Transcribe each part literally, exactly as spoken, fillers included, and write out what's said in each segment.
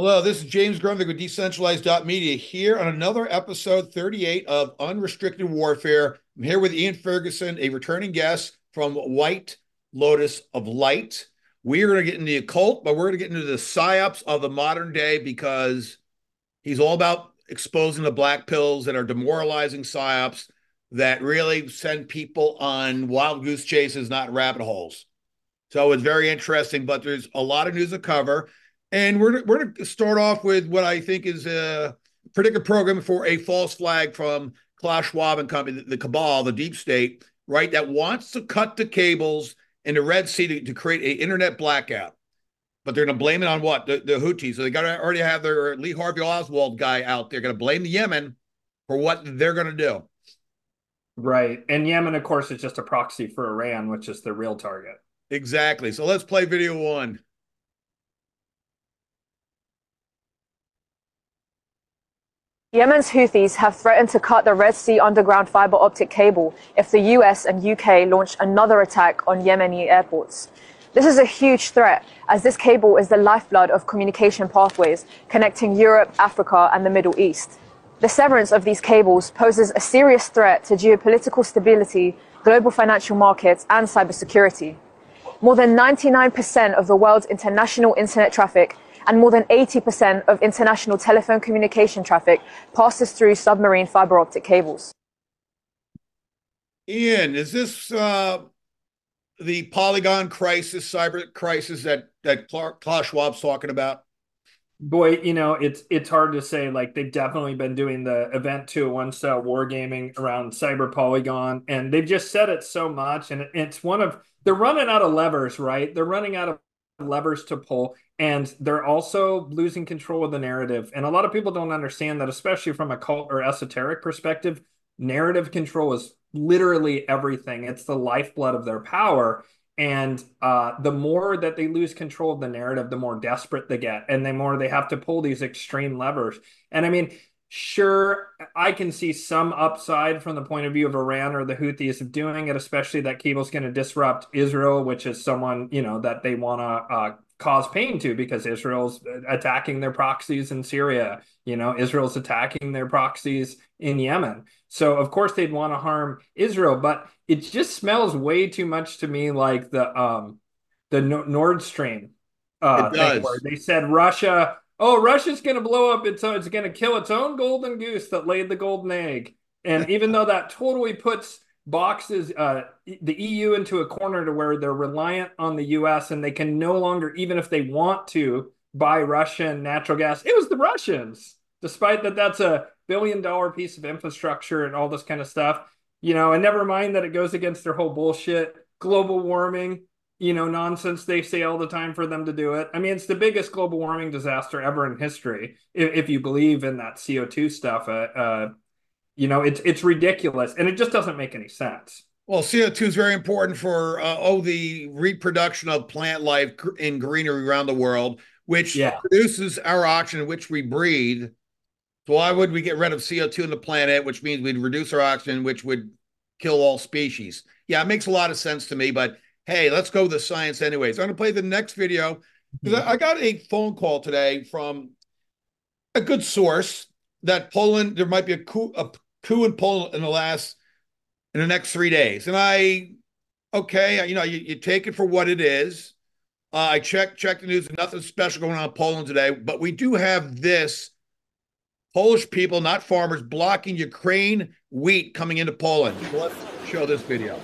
Hello, this is James Grumvig with Decentralized.media here on another episode thirty-eight of Unrestricted Warfare. I'm here with Ian Ferguson, a returning guest from White Lotus of Light. We are going to get into the occult, but we're going to get into the psyops of the modern day because he's all about exposing the black pills that are demoralizing psyops that really send people on wild goose chases, not rabbit holes. So it's very interesting, but there's a lot of news to cover. And we're, we're going to start off with what I think is a predictive program for a false flag from Klaus Schwab and company, the, the cabal, the deep state, right, that wants to cut the cables in the Red Sea to, to create an internet blackout. But they're going to blame it on what? The, the Houthis. So they got to already have their Lee Harvey Oswald guy out there going to blame the Yemen for what they're going to do. Right. And Yemen, of course, is just a proxy for Iran, which is the real target. Exactly. So let's play video one. Yemen's Houthis have threatened to cut the Red Sea underground fiber optic cable if the U S and U K launch another attack on Yemeni airports. This is a huge threat, as this cable is the lifeblood of communication pathways connecting Europe, Africa, and the Middle East. The severance of these cables poses a serious threat to geopolitical stability, global financial markets, and cybersecurity. More than ninety-nine percent of the world's international internet traffic and more than eighty percent of international telephone communication traffic passes through submarine fiber optic cables. Ian, is this uh, the Polygon crisis, cyber crisis that, that Klaus Schwab's talking about? Boy, you know, it's it's hard to say. Like, they've definitely been doing the event two oh one style wargaming around Cyber Polygon, and they've just said it so much. And it's one of, they're running out of levers, right? They're running out of levers to pull, and they're also losing control of the narrative. And a lot of people don't understand that, especially from a cult or esoteric perspective. Narrative control is literally everything. It's the lifeblood of their power. And uh, the more that they lose control of the narrative, the more desperate they get, and the more they have to pull these extreme levers. And I mean, sure, I can see some upside from the point of view of Iran or the Houthis of doing it, especially that cable's going to disrupt Israel, which is someone, you know, that they want to uh, cause pain to, because Israel's attacking their proxies in Syria. You know, Israel's attacking their proxies in Yemen. So, of course, they'd want to harm Israel. But it just smells way too much to me like the um, the Nord Stream uh, thing where they said Russia... Oh, Russia's going to blow up. It's, it's going to kill its own golden goose that laid the golden egg. And even though that totally puts boxes, uh, the E U into a corner to where they're reliant on the U S and they can no longer, even if they want to, buy Russian natural gas. It was the Russians, despite that that's a billion dollar piece of infrastructure and all this kind of stuff. You know, and never mind that it goes against their whole bullshit, global warming, you know, nonsense they say all the time for them to do it. I mean, it's the biggest global warming disaster ever in history, if, if you believe in that C O two stuff. Uh, uh, you know, it's it's ridiculous, and it just doesn't make any sense. Well, C O two is very important for, uh, oh, the reproduction of plant life in greenery around the world, which yeah. produces our oxygen, which we breathe. So why would we get rid of C O two in the planet, which means we'd reduce our oxygen, which would kill all species? Yeah, it makes a lot of sense to me, but... Hey, let's go with the science anyways. I'm going to play the next video because I got a phone call today from a good source that Poland, there might be a coup, a coup in Poland in the last, in the next three days. And I, okay, you know, you, you take it for what it is. Uh, I checked, checked the news, nothing special going on in Poland today, but we do have this Polish people, not farmers, blocking Ukraine wheat coming into Poland. Let's show this video.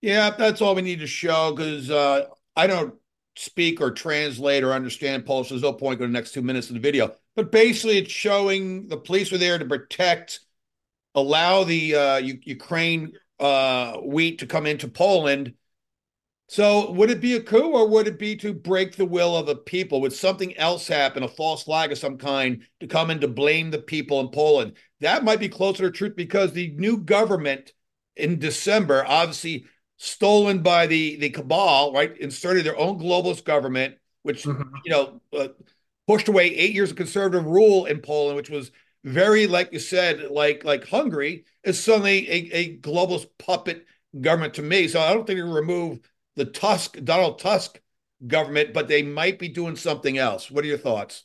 Yeah, that's all we need to show because uh, I don't speak or translate or understand Polish. There's no point going to the next two minutes of the video. But basically, it's showing the police are there to protect, allow the uh, U Ukraine uh, wheat to come into Poland So would it be a coup, or would it be to break the will of the people? Would something else happen, a false flag of some kind, to come in to blame the people in Poland? That might be closer to truth, because the new government in December, obviously stolen by the, the cabal, right, inserted their own globalist government, which, mm-hmm. you know, uh, pushed away eight years of conservative rule in Poland, which was very, like you said, like like Hungary, is suddenly a, a globalist puppet government to me. So I don't think they remove the Tusk, Donald Tusk government, but they might be doing something else. What are your thoughts?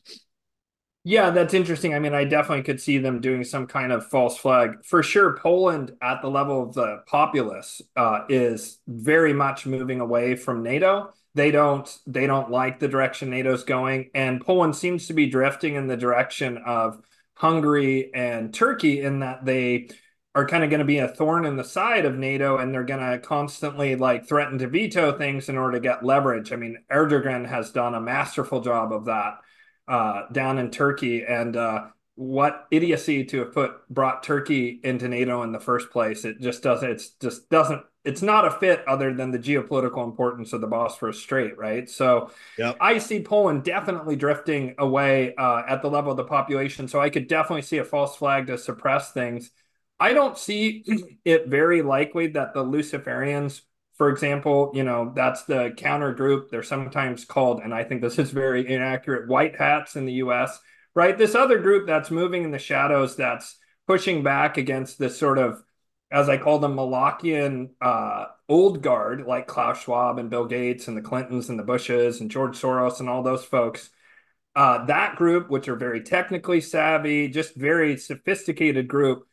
Yeah, that's interesting. I mean, I definitely could see them doing some kind of false flag. For sure, Poland at the level of the populace uh, is very much moving away from NATO. They don't they don't like the direction NATO's going. And Poland seems to be drifting in the direction of Hungary and Turkey, in that they are kind of going to be a thorn in the side of NATO, and they're going to constantly like threaten to veto things in order to get leverage. I mean, Erdogan has done a masterful job of that uh, down in Turkey. And uh, what idiocy to have put brought Turkey into NATO in the first place. It just doesn't, it's just doesn't, it's not a fit, other than the geopolitical importance of the Bosphorus Strait, right? So yep. I see Poland definitely drifting away uh, at the level of the population. So I could definitely see a false flag to suppress things. I don't see it very likely that the Luciferians, for example, you know, that's the counter group. They're sometimes called, and I think this is very inaccurate, white hats in the U S, right? This other group that's moving in the shadows, that's pushing back against this sort of, as I call them, Malachian uh, old guard, like Klaus Schwab and Bill Gates and the Clintons and the Bushes and George Soros and all those folks. Uh, that group, which are very technically savvy, just very sophisticated group,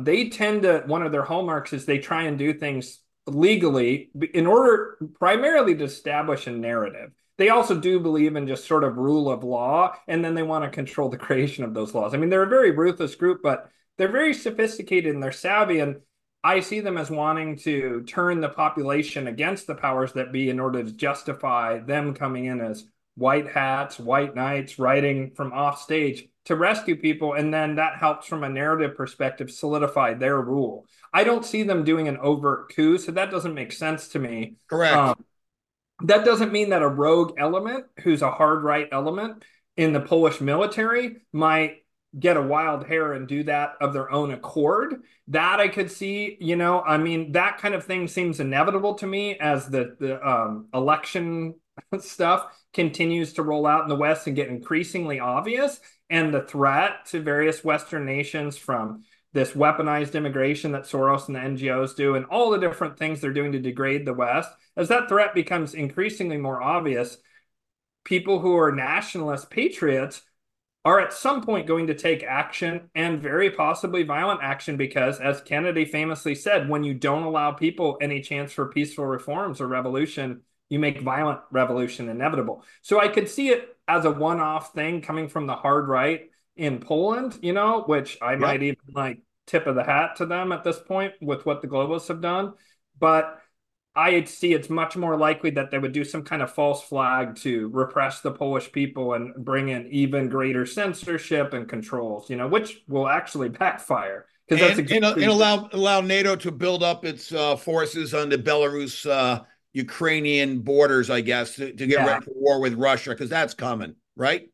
they tend to, one of their hallmarks is they try and do things legally in order primarily to establish a narrative. They also do believe in just sort of rule of law, and then they want to control the creation of those laws. I mean, they're a very ruthless group, but they're very sophisticated and they're savvy. And I see them as wanting to turn the population against the powers that be in order to justify them coming in as white hats, white knights, riding from off stage to rescue people. And then that helps, from a narrative perspective, solidify their rule. I don't see them doing an overt coup, so that doesn't make sense to me. Correct. Um, that doesn't mean that a rogue element, who's a hard right element in the Polish military, might get a wild hair and do that of their own accord. That I could see, you know, I mean, that kind of thing seems inevitable to me as the, the um, election stuff continues to roll out in the West and get increasingly obvious. And the threat to various Western nations from this weaponized immigration that Soros and the N G Os do, and all the different things they're doing to degrade the West, as that threat becomes increasingly more obvious, people who are nationalist patriots are at some point going to take action, and very possibly violent action, because, as Kennedy famously said, when you don't allow people any chance for peaceful reforms or revolution, you make violent revolution inevitable. So I could see it as a one-off thing coming from the hard right in Poland, you know, which I yep. might even like tip of the hat to them at this point with what the globalists have done. But I see it's much more likely that they would do some kind of false flag to repress the Polish people and bring in even greater censorship and controls, you know, which will actually backfire. And, that's a and, and allow, allow NATO to build up its uh, forces on the Belarus uh Ukrainian borders, I guess, to, to get yeah. ready for war with Russia, because that's coming, right?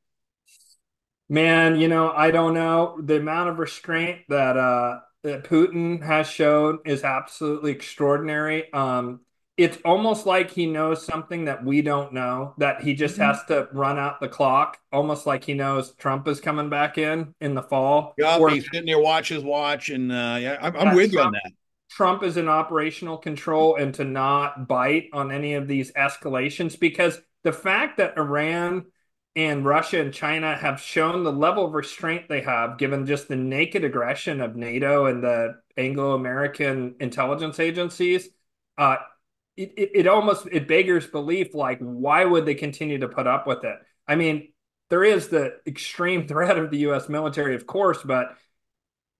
Man, you know, I don't know. The amount of restraint that, uh, that Putin has shown is absolutely extraordinary. Um, it's almost like he knows something that we don't know, that he just mm-hmm. has to run out the clock, almost like he knows Trump is coming back in in the fall. Yeah, or- he's sitting there, watch his watch, and uh, yeah, I'm, I'm with you on that. Trump is in operational control, and to not bite on any of these escalations, because the fact that Iran and Russia and China have shown the level of restraint they have, given just the naked aggression of NATO and the Anglo-American intelligence agencies, uh, it, it, it almost, it beggars belief, like, why would they continue to put up with it? I mean, there is the extreme threat of the U S military, of course, but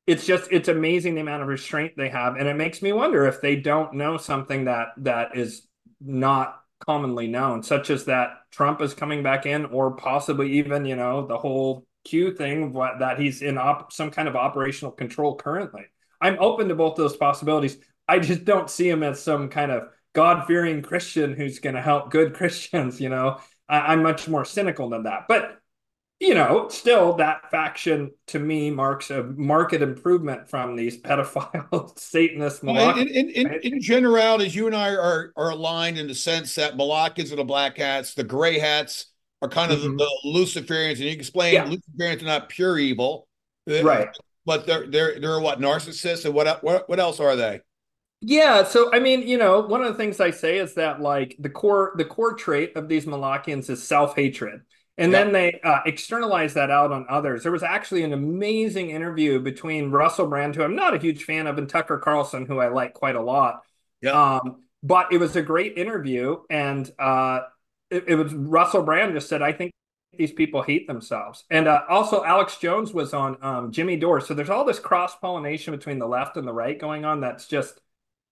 it's just, it's amazing the amount of restraint they have. And it makes me wonder if they don't know something that that is not commonly known, such as that Trump is coming back in, or possibly even, you know, the whole Q thing, what, that he's in op- some kind of operational control currently. I'm open to both those possibilities. I just don't see him as some kind of God-fearing Christian who's going to help good Christians, you know. I, I'm much more cynical than that. But, you know, still that faction to me marks a marked improvement from these pedophile Satanist Malachians. Well, in, in, in, in generalities, you and I are, are aligned in the sense that Malachians are the black hats, the gray hats are kind of mm-hmm. the, the Luciferians. And you explain yeah. Luciferians are not pure evil. Right. But they're, they're, they're what, narcissists? And what, what, what else are they? Yeah, so I mean, you know, one of the things I say is that like the core the core trait of these Malachians is self-hatred. And yeah. then they uh, externalize that out on others. There was actually an amazing interview between Russell Brand, who I'm not a huge fan of, and Tucker Carlson, who I like quite a lot. Yeah. Um, but it was a great interview. And uh, it, it was Russell Brand just said, I think these people hate themselves. And uh, also Alex Jones was on um, Jimmy Dore. So there's all this cross-pollination between the left and the right going on that's just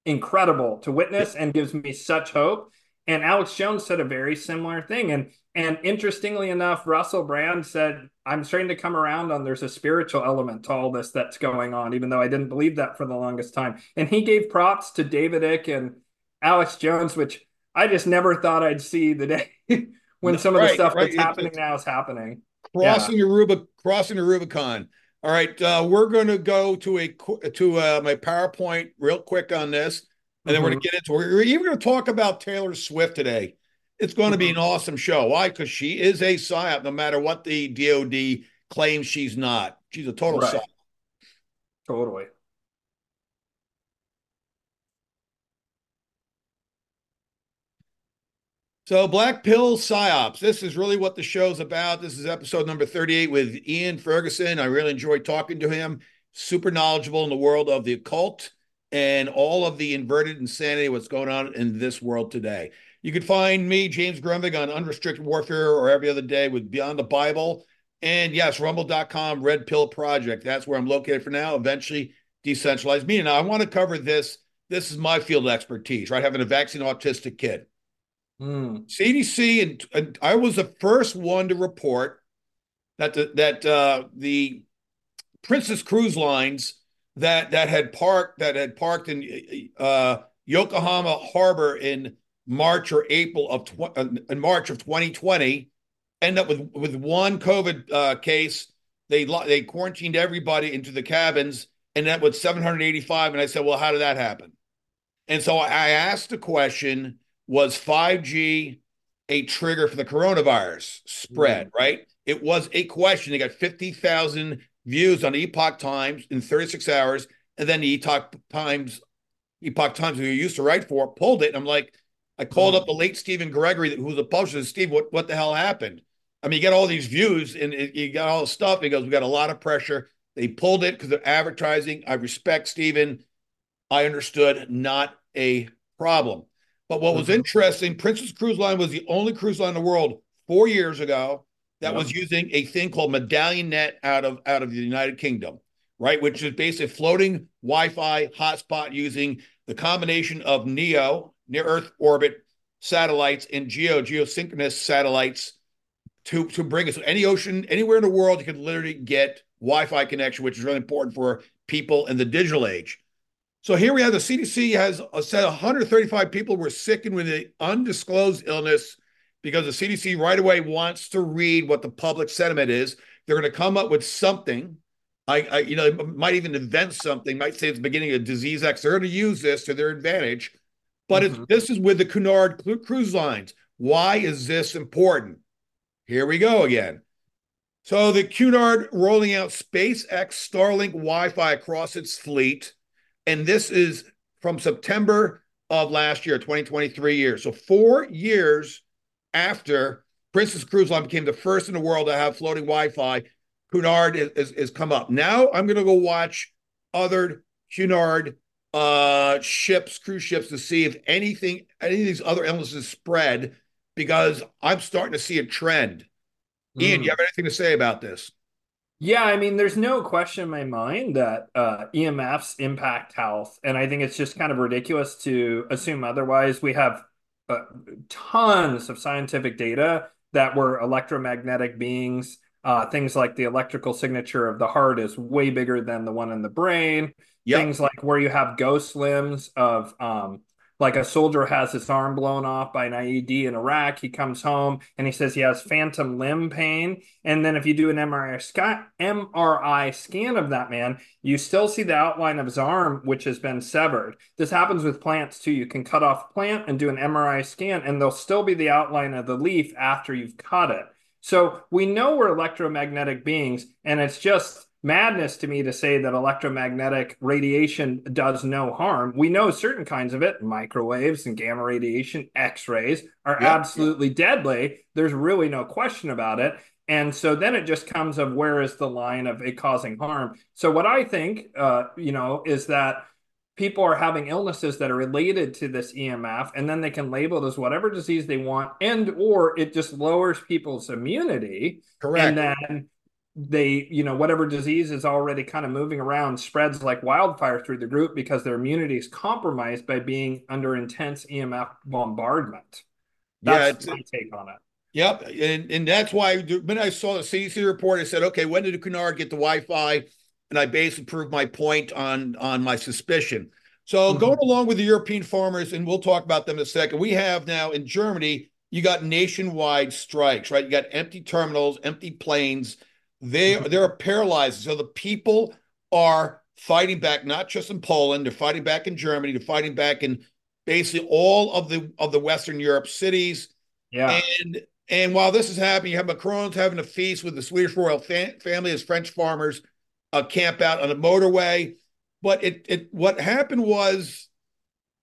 incredible to witness and gives me such hope. And Alex Jones said a very similar thing. And and interestingly enough, Russell Brand said, I'm starting to come around on there's a spiritual element to all this that's going on, even though I didn't believe that for the longest time. And he gave props to David Icke and Alex Jones, which I just never thought I'd see the day when no, some right, of the stuff right. that's it's, happening it's, now is happening. Crossing yeah. the Rubicon, crossing the Rubicon. All right, uh, we're going to go to a to uh, my PowerPoint real quick on this, and mm-hmm. then we're going to get into it. We're even going to talk about Taylor Swift today. It's going to be an awesome show. Why? Because she is a psyop, no matter what the D O D claims she's not. She's a total right. psyop. Totally. So Black Pill Psyops, this is really what the show's about. This is episode number thirty-eight with Ian Ferguson. I really enjoyed talking to him. Super knowledgeable in the world of the occult and all of the inverted insanity, what's going on in this world today. You can find me, James Grumvig, on Unrestricted Warfare or every other day with Beyond the Bible. And yes, rumble dot com, Red Pill Project. That's where I'm located for now, eventually decentralized media. Now, I want to cover this. This is my field of expertise, right? Having a vaccine autistic kid. Mm. C D C, and, and I was the first one to report that the, that uh, the Princess Cruise Lines that that had parked that had parked in uh, Yokohama Harbor in March or April of tw- in March of twenty twenty end up with with one COVID uh, case. They they quarantined everybody into the cabins, and that was seven hundred eighty-five. And I said, well, how did that happen? And so I asked the question. Was five G a trigger for the coronavirus spread, mm-hmm. right? It was a question. They got fifty thousand views on Epoch Times in thirty-six hours. And then the Epoch Times, Epoch Times, who you used to write for, pulled it. And I'm like, I called mm-hmm. up the late Stephen Gregory, who was a publisher. Steve, what, what the hell happened? I mean, you get all these views and it, you got all the stuff. He goes, we got a lot of pressure. They pulled it because they're advertising. I respect Stephen. I understood, not a problem. But what was interesting, Princess Cruise Line was the only cruise line in the world four years ago that yeah. was using a thing called Medallion Net out of out of the United Kingdom, right? Which is basically floating Wi-Fi hotspot using the combination of NEO, near Earth orbit satellites, and geo geosynchronous satellites to to bring us any ocean anywhere in the world. You could literally get Wi-Fi connection, which is really important for people in the digital age. So here we have the C D C has said one hundred thirty-five people were sickened with an undisclosed illness because the C D C right away wants to read what the public sentiment is. They're going to come up with something. I, I you know, might even invent something. Might say it's the beginning of disease X. They're going to use this to their advantage. But mm-hmm. it's, this is with the Cunard cruise lines. Why is this important? Here we go again. So the Cunard rolling out SpaceX Starlink Wi-Fi across its fleet. And this is from September of last year, twenty twenty-three years. So four years after Princess Cruise Line became the first in the world to have floating Wi-Fi, Cunard has come up. Now I'm going to go watch other Cunard uh, ships, cruise ships, to see if anything, any of these other illnesses spread, because I'm starting to see a trend. Mm. Ian, do you have anything to say about this? Yeah, I mean, there's no question in my mind that uh, E M Fs impact health. And I think it's just kind of ridiculous to assume otherwise. We have uh, tons of scientific data that we're electromagnetic beings. Uh, things like the electrical signature of the heart is way bigger than the one in the brain. Yep. Things like where you have ghost limbs of um, Like a soldier has his arm blown off by an I E D in Iraq. He comes home and he says he has phantom limb pain. And then if you do an M R I, sc- M R I scan of that man, you still see the outline of his arm, which has been severed. This happens with plants too. You can cut off a plant and do an M R I scan, and there'll still be the outline of the leaf after you've cut it. So we know we're electromagnetic beings, and it's just madness to me to say that electromagnetic radiation does no harm. We know certain kinds of it, microwaves and gamma radiation, X-rays, are yep. absolutely deadly. There's really no question about it. And so then it just comes of where is the line of it causing harm. So what I think, uh, you know, is that people are having illnesses that are related to this E M F, and then they can label it as whatever disease they want, and or it just lowers people's immunity. Correct. And then they, you know, whatever disease is already kind of moving around spreads like wildfire through the group because their immunity is compromised by being under intense E M F bombardment. That's yeah, my take on it. Yep. And and that's why when I saw the C D C report, I said, okay, when did Cunard get the Wi-Fi? And I basically proved my point on, on my suspicion. So mm-hmm. going along with the European farmers, and we'll talk about them in a second, we have now in Germany, you got nationwide strikes, right? You got empty terminals, empty planes. They, mm-hmm. They're paralyzed. So the people are fighting back, not just in Poland, they're fighting back in Germany, they're fighting back in basically all of the of the Western Europe cities. Yeah. And, and while this is happening, you have Macron's having a feast with the Swedish royal fa- family as French farmers uh, camp out on the motorway. But it it what happened was,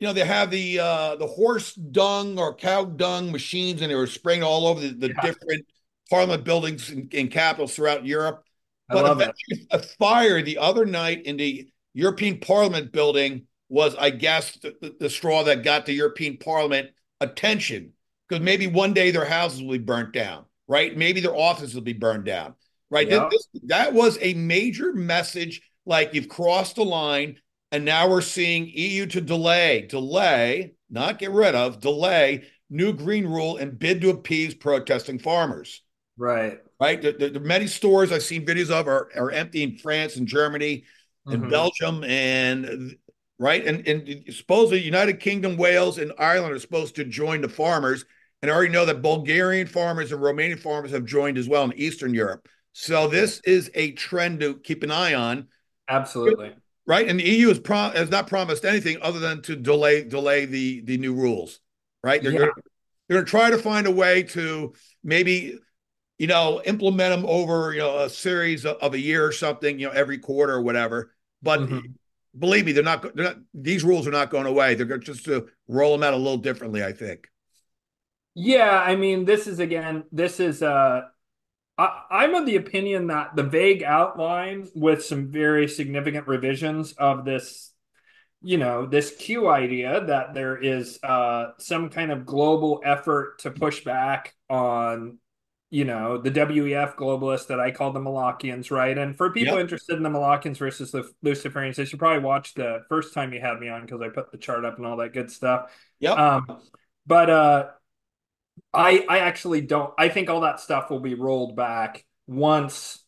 you know, they have the uh, the horse dung or cow dung machines, and they were spraying all over the, the yeah. different parliament buildings in, in capitals throughout Europe. But a fire the other night in the European Parliament building was, I guess, the, the straw that got the European Parliament attention, because maybe one day their houses will be burnt down, right? Maybe their offices will be burned down, right? Yep. This, that was a major message, like you've crossed the line, and now we're seeing E U to delay, delay, not get rid of, delay, new green rule and bid to appease protesting farmers. Right. Right. The, the, the many stores I've seen videos of are, are empty in France and Germany and mm-hmm. Belgium and right. And, and supposedly United Kingdom, Wales and Ireland are supposed to join the farmers. And I already know that Bulgarian farmers and Romanian farmers have joined as well in Eastern Europe. So this is a trend to keep an eye on. Absolutely. Right. And the E U has, prom- has not promised anything other than to delay, delay the, the new rules. Right. They're, yeah. they're, they're going to try to find a way to maybe, you know, implement them over, you know, a series of, of a year or something, you know, every quarter or whatever. But mm-hmm. believe me, they're not, they're not, these rules are not going away. They're just to roll them out a little differently, I think. Yeah. I mean, this is, again, this is, uh, I, I'm of the opinion that the vague outline with some very significant revisions of this, you know, this Q idea that there is uh, some kind of global effort to push back on, you know, the W E F globalists that I call the Malachians, right? And for people yep. interested in the Malachians versus the Luciferians, they should probably watch the first time you had me on because I put the chart up and all that good stuff. Yep. Um, but uh, I I actually don't, I think all that stuff will be rolled back once,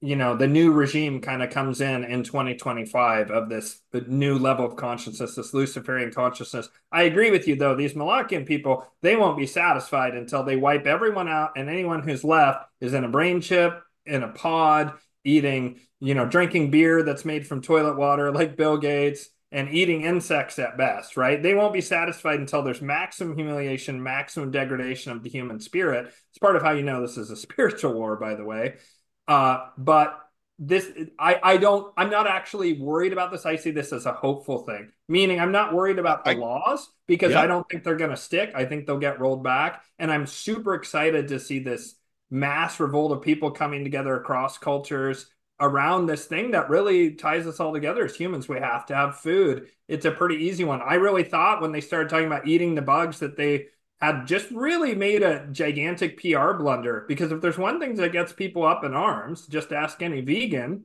you know, the new regime kind of comes in in twenty twenty-five of this the new level of consciousness, this Luciferian consciousness. I agree with you, though. These Malachian people, they won't be satisfied until they wipe everyone out, and anyone who's left is in a brain chip, in a pod, eating, you know, drinking beer that's made from toilet water like Bill Gates and eating insects at best, right? They won't be satisfied until there's maximum humiliation, maximum degradation of the human spirit. It's part of how you know this is a spiritual war, by the way. Uh, but this, I, I don't, I'm not actually worried about this. I see this as a hopeful thing, meaning I'm not worried about the I, laws because yeah. I don't think they're going to stick. I think they'll get rolled back. And I'm super excited to see this mass revolt of people coming together across cultures around this thing that really ties us all together as humans. We have to have food. It's a pretty easy one. I really thought when they started talking about eating the bugs that they had just really made a gigantic P R blunder, because if there's one thing that gets people up in arms, just ask any vegan,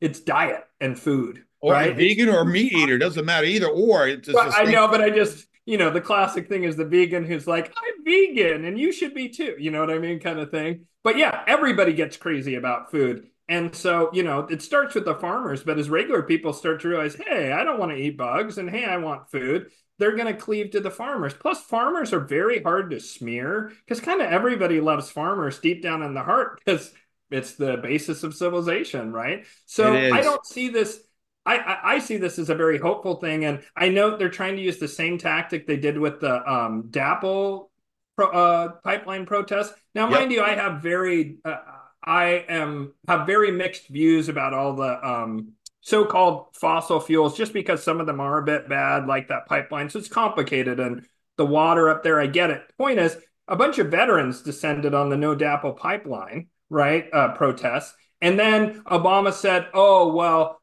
it's diet and food. Or right? a vegan or a meat eater, doesn't matter either or. It's just I know, but I just, you know, the classic thing is the vegan who's like, I'm vegan and you should be too, you know what I mean, kind of thing. But yeah, everybody gets crazy about food. And so, you know, it starts with the farmers, but as regular people start to realize, hey, I don't want to eat bugs and hey, I want food. they're going to cleave to the farmers. Plus, farmers are very hard to smear because kind of everybody loves farmers deep down in the heart because it's the basis of civilization, right? So I don't see this. I, I, I see this as a very hopeful thing. And I know they're trying to use the same tactic they did with the um, DAPL pro, uh, pipeline protest. Now, mind yep. you, I have very uh, I am have very mixed views about all the um, so-called fossil fuels, just because some of them are a bit bad, like that pipeline. So it's complicated. And the water up there, I get it. Point is, a bunch of veterans descended on the No DAPL pipeline, right, uh, protests. And then Obama said, oh, well,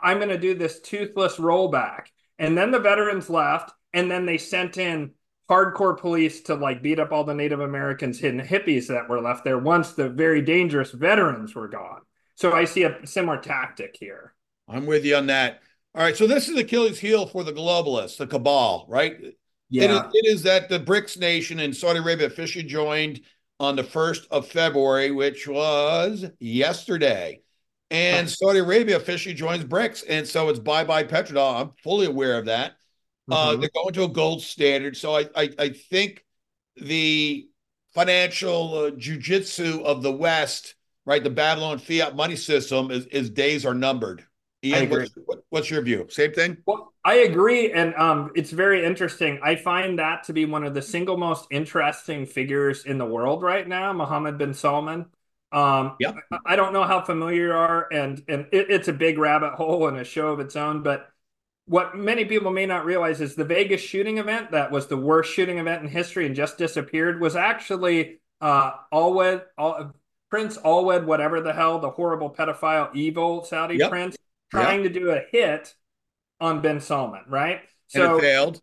I'm going to do this toothless rollback. And then the veterans left, and then they sent in hardcore police to like beat up all the Native Americans, hidden hippies that were left there once the very dangerous veterans were gone. So I see a similar tactic here. I'm with you on that. All right. So this is Achilles' heel for the globalists, the cabal, right? Yeah. It is, it is that the BRICS nation and Saudi Arabia officially joined on the first of February, which was yesterday. And Saudi Arabia officially joins BRICS. And so it's bye-bye petrodollar. I'm fully aware of that. Mm-hmm. Uh, they're going to a gold standard. So I I, I think the financial uh, jujitsu of the West, right, the Babylon fiat money system, is, is days are numbered. Ian, what's, what, what's your view? Same thing? Well, I agree. And um, it's very interesting. I find that to be one of the single most interesting figures in the world right now, Mohammed bin Salman. Um, yeah. I don't know how familiar you are, and, and it, it's a big rabbit hole and a show of its own, but what many people may not realize is the Vegas shooting event that was the worst shooting event in history and just disappeared was actually uh, Alwed, Al, Prince Alwed, whatever the hell, the horrible pedophile, evil Saudi yep. prince, trying yep. to do a hit on bin Salman, right? So, and it failed.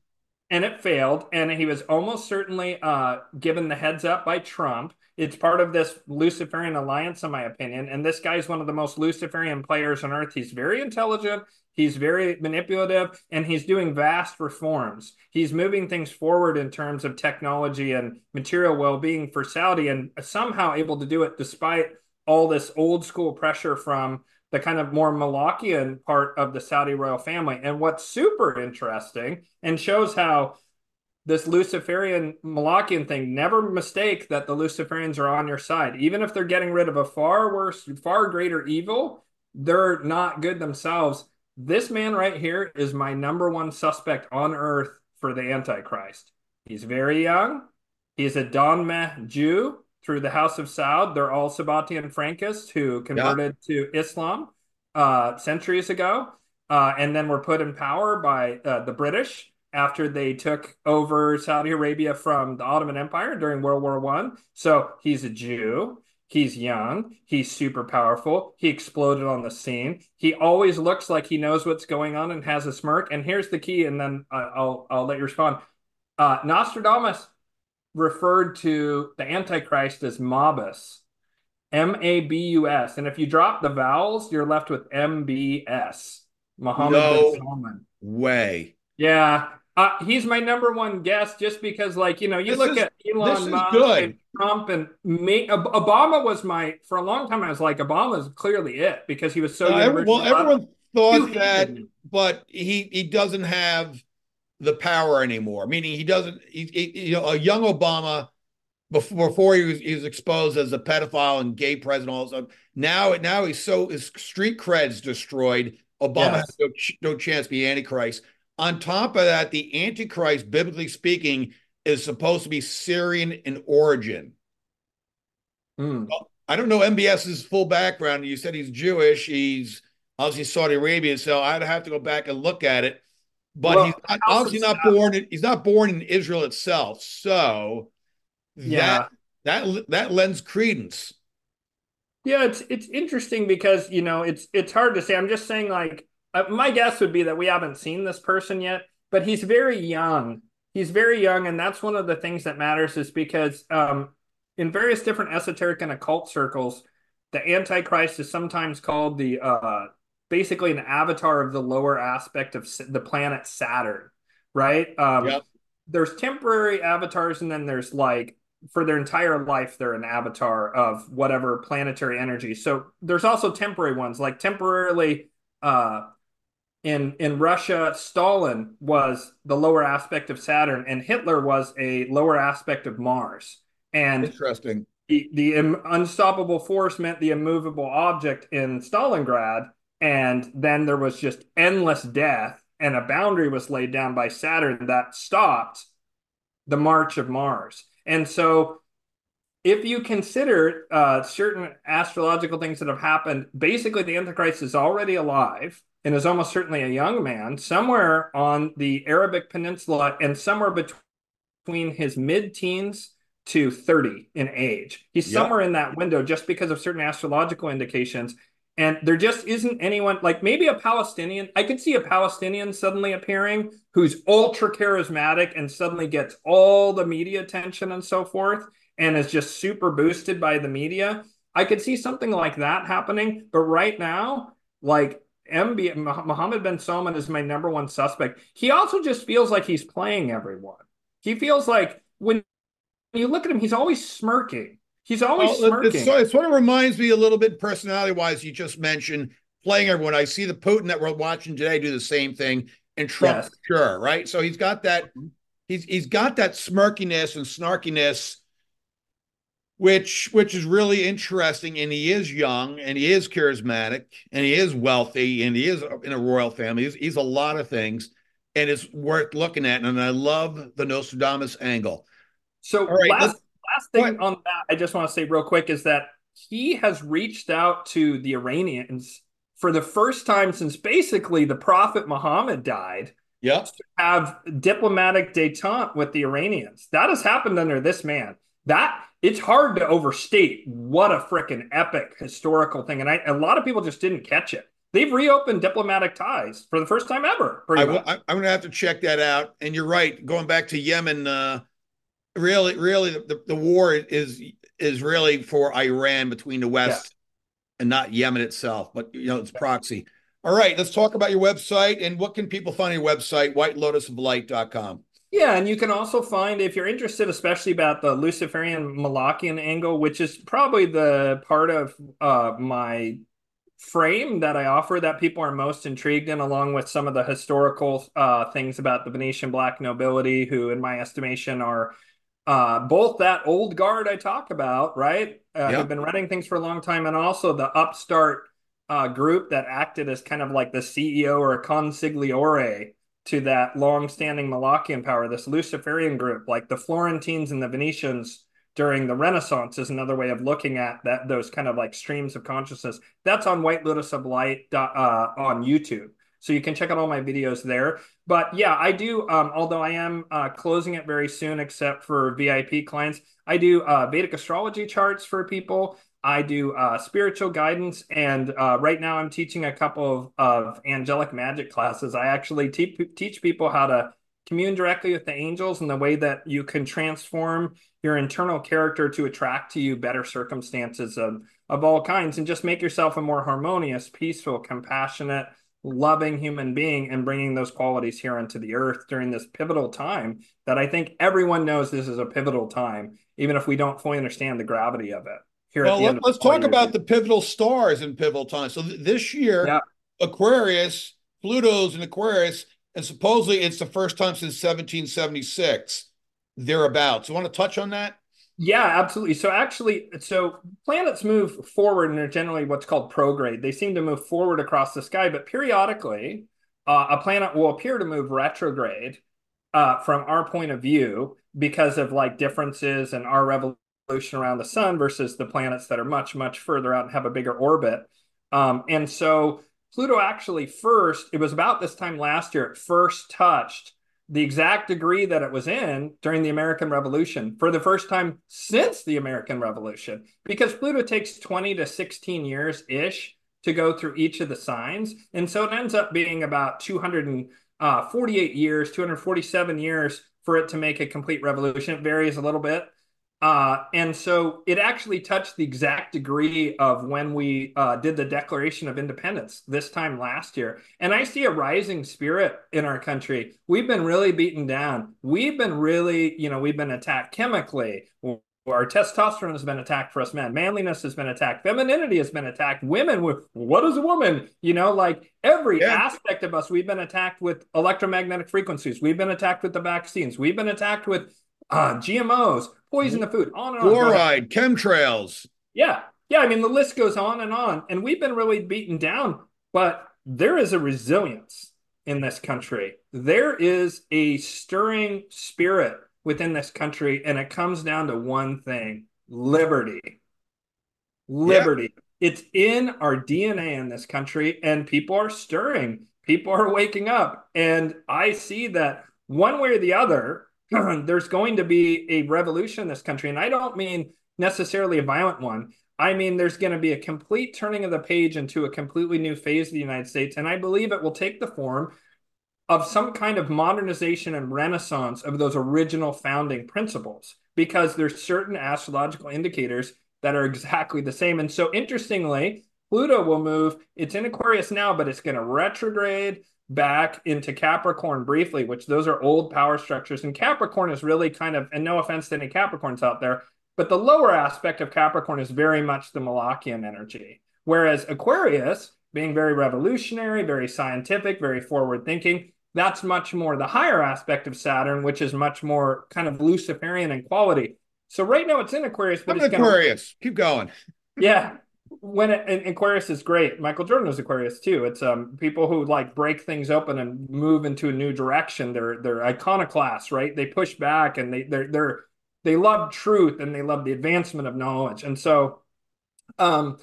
And it failed, and he was almost certainly uh, given the heads up by Trump. It's part of this Luciferian alliance, in my opinion. And this guy's one of the most Luciferian players on earth. He's very intelligent. He's very manipulative. And he's doing vast reforms. He's moving things forward in terms of technology and material well-being for Saudi, and somehow able to do it despite all this old school pressure from the kind of more Malachian part of the Saudi royal family. And what's super interesting and shows how this Luciferian Malachian thing, never mistake that the Luciferians are on your side. Even if they're getting rid of a far worse, far greater evil, they're not good themselves. This man right here is my number one suspect on earth for the Antichrist. He's very young. He's a Don Meh Jew through the House of Saud. They're all Sabbatian Frankists who converted yeah. to Islam uh, centuries ago uh, and then were put in power by uh, the British after they took over Saudi Arabia from the Ottoman Empire during World War One. So he's a Jew. He's young. He's super powerful. He exploded on the scene. He always looks like he knows what's going on and has a smirk. And here's the key, and then uh, I'll, I'll let you respond. Uh, Nostradamus referred to the Antichrist as Mabus, M A B U S. And if you drop the vowels, you're left with M B S, Mohammed no bin Salman. Way. Yeah. Uh, he's my number one guest just because, like, you know, you this look is, at Elon Musk good. and Trump and me, Obama was my, for a long time, I was like, Obama's clearly it because he was so. Uh, well, everyone thought that, but he, he doesn't have the power anymore, meaning he doesn't, he, he, you know, a young Obama before, before he, was, he was exposed as a pedophile and gay president, all this, now, now he's so, his street cred's destroyed. Obama yes. has no, no chance to be Antichrist. On top of that, the Antichrist, biblically speaking, is supposed to be Syrian in origin. Mm. Well, I don't know MBS's full background. You said he's Jewish. He's obviously Saudi Arabian, so I'd have to go back and look at it. But well, he's not, obviously not born. In, he's not born in Israel itself. So yeah, that that that lends credence. Yeah, it's it's interesting because you know it's it's hard to say. I'm just saying like. Uh, my guess would be that we haven't seen this person yet, but he's very young. He's very young, and that's one of the things that matters is because um, in various different esoteric and occult circles, the Antichrist is sometimes called the uh, basically an avatar of the lower aspect of the planet Saturn, right? Um, yep. There's temporary avatars, and then there's like, for their entire life, they're an avatar of whatever planetary energy. So there's also temporary ones, like temporarily... Uh, in in Russia, Stalin was the lower aspect of Saturn, and Hitler was a lower aspect of Mars. And interesting. The, the unstoppable force meant the immovable object in Stalingrad, and then there was just endless death, and a boundary was laid down by Saturn that stopped the march of Mars. And so if you consider uh, certain astrological things that have happened, basically the Antichrist is already alive and is almost certainly a young man somewhere on the Arabic Peninsula and somewhere between his mid-teens to thirty in age. He's yep. somewhere in that window just because of certain astrological indications. And there just isn't anyone, like maybe a Palestinian. I could see a Palestinian suddenly appearing who's ultra charismatic and suddenly gets all the media attention and so forth and is just super boosted by the media. I could see something like that happening. But right now, like M B, Mohammed bin Salman is my number one suspect. He also just feels like he's playing everyone. He feels like when you look at him, he's always smirking. He's always well, smirking. It, it, it sort of reminds me a little bit personality-wise, you just mentioned playing everyone. I see the Putin that we're watching today do the same thing, and Trump, yes. for sure, right? So he's got that, he's he's got that smirkiness and snarkiness, which which is really interesting. And he is young, and he is charismatic, and he is wealthy, and he is in a royal family. He's, he's a lot of things, and it's worth looking at. And I love the Nostradamus angle. So all right, last. Last thing on that, I just want to say real quick is that he has reached out to the Iranians for the first time since basically the Prophet Muhammad died. Yeah, to have diplomatic détente with the Iranians. That has happened under this man. That it's hard to overstate what a freaking epic historical thing. And I, a lot of people just didn't catch it. They've reopened diplomatic ties for the first time ever. I, I, I'm going to have to check that out. And you're right. Going back to Yemen. Uh... Really, really, the, the war is is really for Iran between the West yeah. and not Yemen itself, but, you know, it's proxy. All right, let's talk about your website. And what can people find on your website, white lotus of light dot com? Yeah, and you can also find, if you're interested, especially about the Luciferian Malachian angle, which is probably the part of uh, my frame that I offer that people are most intrigued in, along with some of the historical uh, things about the Venetian Black nobility, who, in my estimation, are... Uh, both that old guard I talk about, right? Uh, yep. Who've been running things for a long time, and also the upstart uh, group that acted as kind of like the C E O or a consigliore to that long-standing Malachian power, this Luciferian group, like the Florentines and the Venetians during the Renaissance is another way of looking at that. Those kind of like streams of consciousness. That's on White Lotus of Light uh, on YouTube. So you can check out all my videos there. But yeah, I do, um, although I am uh, closing it very soon, except for V I P clients, I do uh, Vedic astrology charts for people. I do uh, spiritual guidance. And uh, right now I'm teaching a couple of, of angelic magic classes. I actually te- teach people how to commune directly with the angels and the way that you can transform your internal character to attract to you better circumstances of, of all kinds, and just make yourself a more harmonious, peaceful, compassionate, loving human being, and bringing those qualities here into the earth during this pivotal time that I think everyone knows this is a pivotal time, even if we don't fully understand the gravity of it. Here, well, let, let's talk about the pivotal stars in pivotal time. So th- this year, yeah. Aquarius, Pluto's in Aquarius, and supposedly it's the first time since seventeen seventy-six, thereabouts. You want to touch on that? Yeah, absolutely. So actually, so planets move forward and are generally what's called prograde. They seem to move forward across the sky, but periodically uh, a planet will appear to move retrograde uh, from our point of view because of like differences in our revolution around the sun versus the planets that are much, much further out and have a bigger orbit. Um, and so Pluto actually first, it was about this time last year, it first touched the exact degree that it was in during the American Revolution for the first time since the American Revolution, because Pluto takes twenty to sixteen years-ish to go through each of the signs. And so it ends up being about two hundred forty-eight years, two hundred forty-seven years for it to make a complete revolution. It varies a little bit. Uh, and so it actually touched the exact degree of when we uh, did the Declaration of Independence this time last year. And I see a rising spirit in our country. We've been really beaten down. We've been really, you know, we've been attacked chemically. Our testosterone has been attacked for us men. Manliness has been attacked. Femininity has been attacked. Women, with, what is a woman? You know, like every yeah. aspect of us, we've been attacked with electromagnetic frequencies. We've been attacked with the vaccines. We've been attacked with uh, G M Os, poison the food, on and on. Fluoride, chemtrails. Yeah. Yeah. I mean, the list goes on and on. And we've been really beaten down. But there is a resilience in this country. There is a stirring spirit within this country, and it comes down to one thing: liberty. Liberty. Yeah. It's in our D N A in this country, and people are stirring. People are waking up. And I see that one way or the other, there's going to be a revolution in this country. And I don't mean necessarily a violent one. I mean, there's going to be a complete turning of the page into a completely new phase of the United States. And I believe it will take the form of some kind of modernization and renaissance of those original founding principles, because there's certain astrological indicators that are exactly the same. And so interestingly, Pluto will move. It's in Aquarius now, but it's going to retrograde back into Capricorn briefly, which those are old power structures. And Capricorn is really kind of, and no offense to any Capricorns out there, but the lower aspect of Capricorn is very much the Malachian energy. Whereas Aquarius, being very revolutionary, very scientific, very forward thinking, that's much more the higher aspect of Saturn, which is much more kind of Luciferian in quality. So right now it's in Aquarius. But I'm it's Aquarius. Gonna... Keep going. Yeah. When it, and Aquarius is great. Michael Jordan is Aquarius too. It's um people who like break things open and move into a new direction. They're they're iconoclasts, right? They push back and they they're they're they love truth and they love the advancement of knowledge. And so um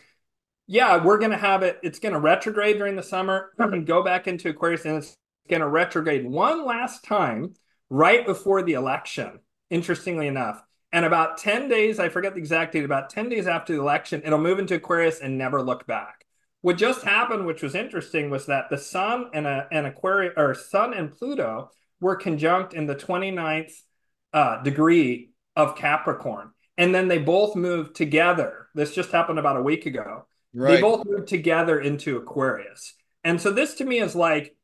yeah, we're gonna have it, it's gonna retrograde during the summer and go back into Aquarius, and it's going to retrograde one last time right before the election, interestingly enough. And about ten days, I forget the exact date, about ten days after the election, it'll move into Aquarius and never look back. What just happened, which was interesting, was that the Sun and, a, and Aquarius, or Sun and Pluto were conjunct in the twenty-ninth uh, degree of Capricorn. And then they both moved together. This just happened about a week ago. Right. They both moved together into Aquarius. And so this to me is like,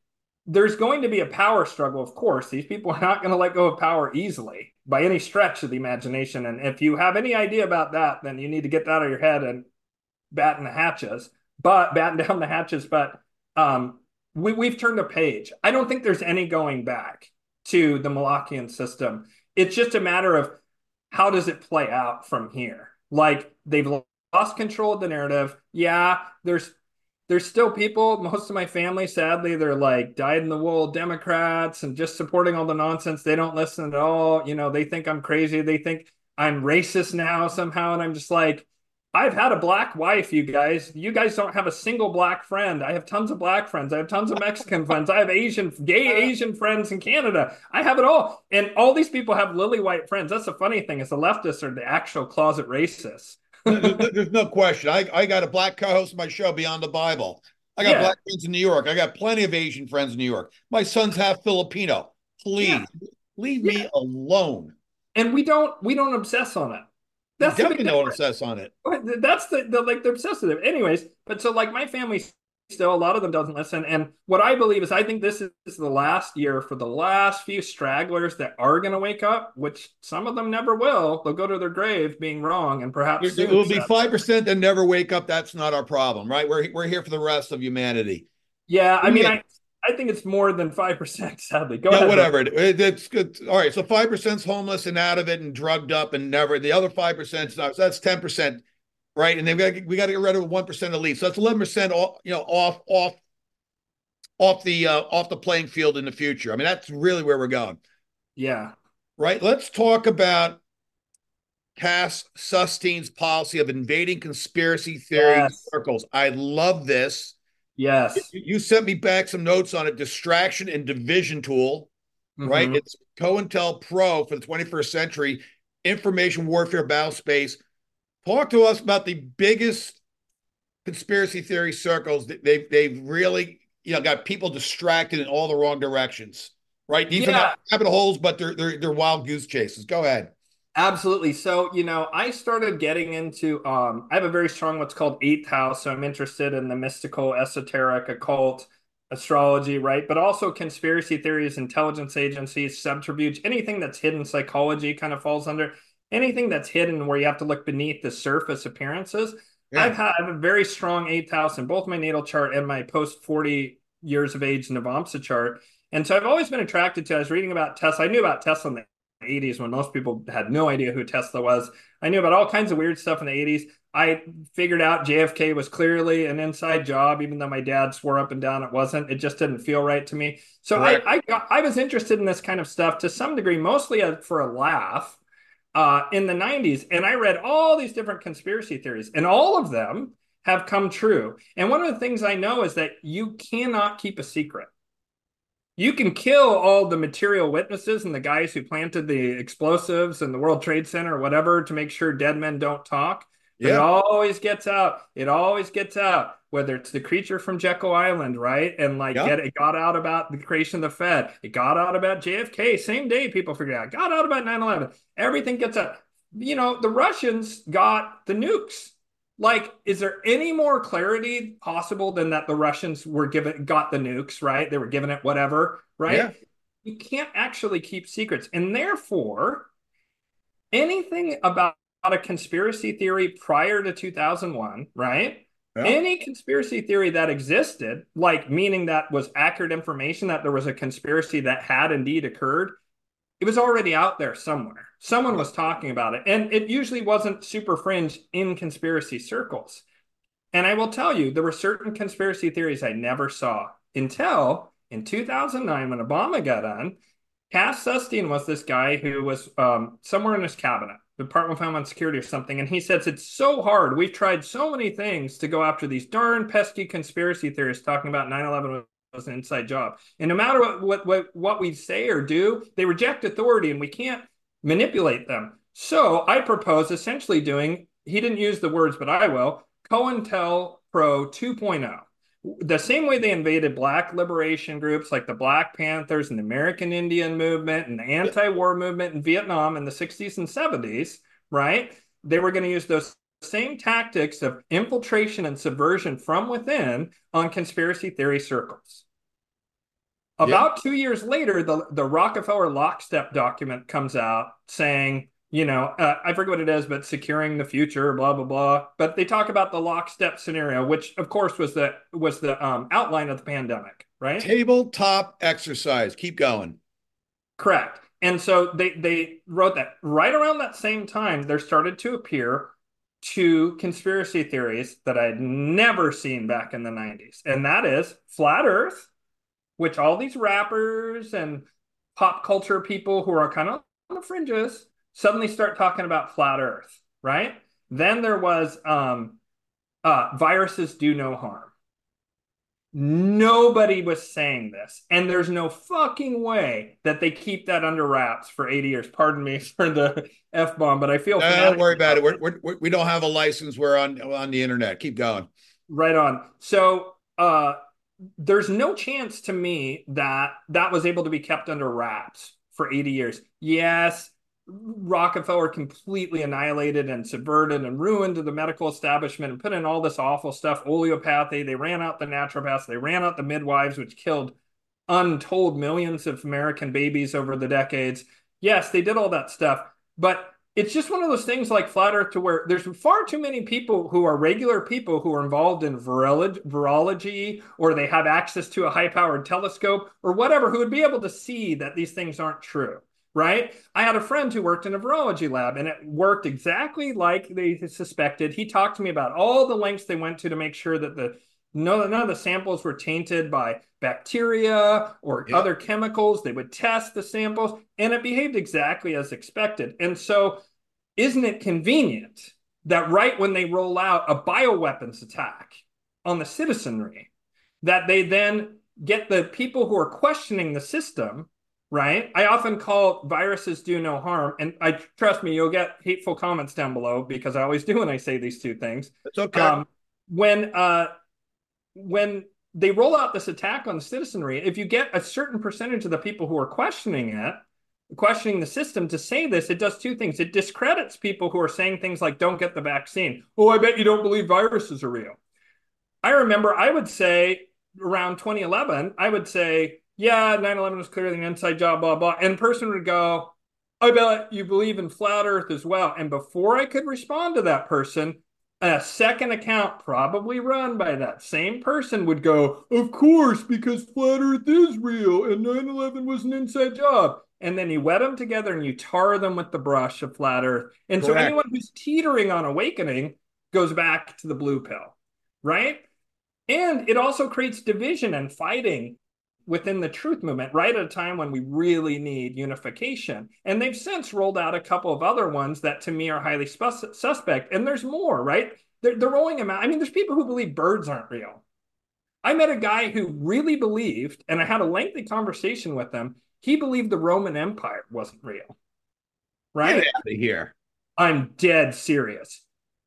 there's going to be a power struggle, of course. These people are not going to let go of power easily by any stretch of the imagination. And if you have any idea about that, then you need to get that out of your head and batten the hatches, but batten down the hatches. But um, we, we've turned a page. I don't think there's any going back to the Malachian system. It's just a matter of how does it play out from here? Like, they've lost control of the narrative. Yeah, there's There's still people, most of my family, sadly, they're like dyed-in-the-wool Democrats and just supporting all the nonsense. They don't listen at all. You know, they think I'm crazy. They think I'm racist now somehow. And I'm just like, I've had a black wife, you guys. You guys don't have a single black friend. I have tons of black friends. I have tons of Mexican friends. I have Asian, gay Asian friends in Canada. I have it all. And all these people have lily white friends. That's the funny thing, is the leftists are the actual closet racists. there's, there's no question. I, I got a black co-host of my show, Beyond the Bible. I got yeah. black friends in New York. I got plenty of Asian friends in New York. My son's half Filipino. Please yeah. leave yeah. me alone. And we don't we don't obsess on it. That's we definitely don't obsess on it. That's the, the like they're obsessed with it. Anyways, but so like my family still, a lot of them doesn't listen. And what I believe is I think this is the last year for the last few stragglers that are going to wake up, which some of them never will. They'll go to their grave being wrong, and perhaps it will be five percent that never wake up. That's not our problem, right? We're we're here for the rest of humanity. Yeah, I mean, I, I think it's more than five percent, sadly. Go yeah, ahead. Whatever. It, it's good. All right, so five percent's homeless and out of it and drugged up and never. The other five percent, so that's ten percent. Right, and they've got to, we got to get rid of one percent elite, so that's eleven percent off, you know, off, off, off the uh, off the playing field in the future. I mean, that's really where we're going. Yeah, right. Let's talk about Cass Susteen's policy of invading conspiracy theory yes. circles. I love this. Yes, you sent me back some notes on it. Distraction and division tool, mm-hmm. right? It's COINTELPRO for the twenty-first century information warfare battle space. Talk to us about the biggest conspiracy theory circles. They've they've really, you know, got people distracted in all the wrong directions, right? These yeah. are not rabbit holes, but they're, they're they're wild goose chases. Go ahead. Absolutely. So, you know, I started getting into. Um, I have a very strong what's called eighth house, so I'm interested in the mystical, esoteric, occult, astrology, right? But also conspiracy theories, intelligence agencies, subterfuge, anything that's hidden psychology kind of falls under. anything that's hidden where you have to look beneath the surface appearances. Yeah. I've had, I have a very strong eighth house in both my natal chart and my post forty years of age Navamsa chart. And so I've always been attracted to, I was reading about Tesla. I knew about Tesla in the eighties when most people had no idea who Tesla was. I knew about all kinds of weird stuff in the eighties. I figured out J F K was clearly an inside job, even though my dad swore up and down it wasn't. It just didn't feel right to me. So right. I, I, got, I was interested in this kind of stuff to some degree, mostly for a laugh uh, in the nineties. And I read all these different conspiracy theories, and all of them have come true. And one of the things I know is that you cannot keep a secret. You can kill all the material witnesses and the guys who planted the explosives and the World Trade Center or whatever to make sure dead men don't talk. But yeah. It always gets out. It always gets out, whether it's the creature from Jekyll Island, right? And like yeah. it got out about the creation of the Fed. It got out about J F K. Same day, people figured out. It got out about nine eleven. Everything gets out. You know, the Russians got the nukes. Like, is there any more clarity possible than that the Russians were given, got the nukes, right? They were given it, whatever, right? Yeah. You can't actually keep secrets. And therefore, anything about a conspiracy theory prior to two thousand one, right? Yeah. Any conspiracy theory that existed, like meaning that was accurate information, that there was a conspiracy that had indeed occurred, it was already out there somewhere. Someone was talking about it. And it usually wasn't super fringe in conspiracy circles. And I will tell you, there were certain conspiracy theories I never saw until in two thousand nine, when Obama got on. Cass Sunstein was this guy who was um, somewhere in his cabinet, Department of Homeland Security or something. And he says, it's so hard. We've tried so many things to go after these darn pesky conspiracy theorists talking about nine eleven was an inside job. And no matter what, what, what, what we say or do, they reject authority and we can't manipulate them. So I propose essentially doing, he didn't use the words, but I will, COINTELPRO two point oh. The same way they invaded Black liberation groups like the Black Panthers and the American Indian movement and the anti-war movement in Vietnam in the sixties and seventies, right? They were going to use those same tactics of infiltration and subversion from within on conspiracy theory circles. About yeah. two years later, the, the Rockefeller Lockstep document comes out saying, you know, uh, I forget what it is, but securing the future, blah, blah, blah. But they talk about the lockstep scenario, which, of course, was the was the um, outline of the pandemic, right? Tabletop exercise. Keep going. Correct. And so they, they wrote that right around that same time, there started to appear two conspiracy theories that I'd never seen back in the nineties. And that is flat Earth, which all these rappers and pop culture people who are kind of on the fringes suddenly start talking about flat Earth, right? Then there was um, uh, viruses do no harm. Nobody was saying this. And there's no fucking way that they keep that under wraps for eighty years. Pardon me for the F-bomb, but I feel... No, don't worry about it. We're, we're, we don't have a license. We're on, on the internet. Keep going. Right on. So uh, there's no chance to me that that was able to be kept under wraps for eighty years. Yes, Rockefeller completely annihilated and subverted and ruined the medical establishment and put in all this awful stuff, oleopathy. They ran out the naturopaths. They ran out the midwives, which killed untold millions of American babies over the decades. Yes, they did all that stuff. But it's just one of those things like flat Earth to where there's far too many people who are regular people who are involved in virology or they have access to a high-powered telescope or whatever who would be able to see that these things aren't true. Right? I had a friend who worked in a virology lab and it worked exactly like they suspected. He talked to me about all the lengths they went to to make sure that the no, none of the samples were tainted by bacteria or yeah. other chemicals. They would test the samples and it behaved exactly as expected. And so isn't it convenient that right when they roll out a bioweapons attack on the citizenry, that they then get the people who are questioning the system, right? I often call viruses do no harm. And I trust me, you'll get hateful comments down below because I always do when I say these two things. It's okay. Um, when, uh, when they roll out this attack on the citizenry, if you get a certain percentage of the people who are questioning it, questioning the system to say this, it does two things. It discredits people who are saying things like, don't get the vaccine. Oh, I bet you don't believe viruses are real. I remember I would say around twenty eleven, I would say, yeah, nine eleven was clearly an inside job, blah, blah. And person would go, I bet you believe in flat earth as well. And before I could respond to that person, a second account, probably run by that same person, would go, of course, because flat earth is real and nine eleven was an inside job. And then you wet them together and you tar them with the brush of flat earth. And Correct. So anyone who's teetering on awakening goes back to the blue pill, right? And it also creates division and fighting within the truth movement, right at a time when we really need unification. And they've since rolled out a couple of other ones that to me are highly sus- suspect. And there's more, right? They're, they're rolling them out. I mean, there's people who believe birds aren't real. I met a guy who really believed, and I had a lengthy conversation with him. He believed the Roman Empire wasn't real, right? Get out of here. I'm dead serious.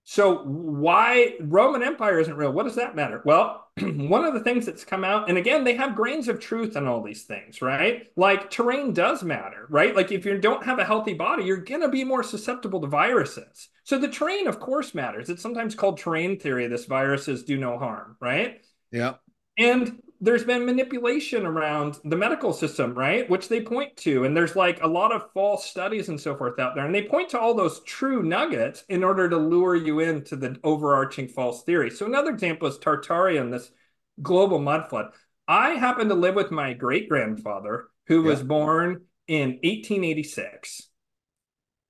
So why Roman Empire isn't real? What does that matter? Well, one of the things that's come out, and again, they have grains of truth in all these things, right? Like terrain does matter, right? Like if you don't have a healthy body, you're going to be more susceptible to viruses. So the terrain, of course, matters. It's sometimes called terrain theory. This viruses do no harm, right? Yeah. And there's been manipulation around the medical system, right? Which they point to. And there's like a lot of false studies and so forth out there. And they point to all those true nuggets in order to lure you into the overarching false theory. So another example is Tartaria and this global mud flood. I happen to live with my great-grandfather who yeah. was born in eighteen eighty-six.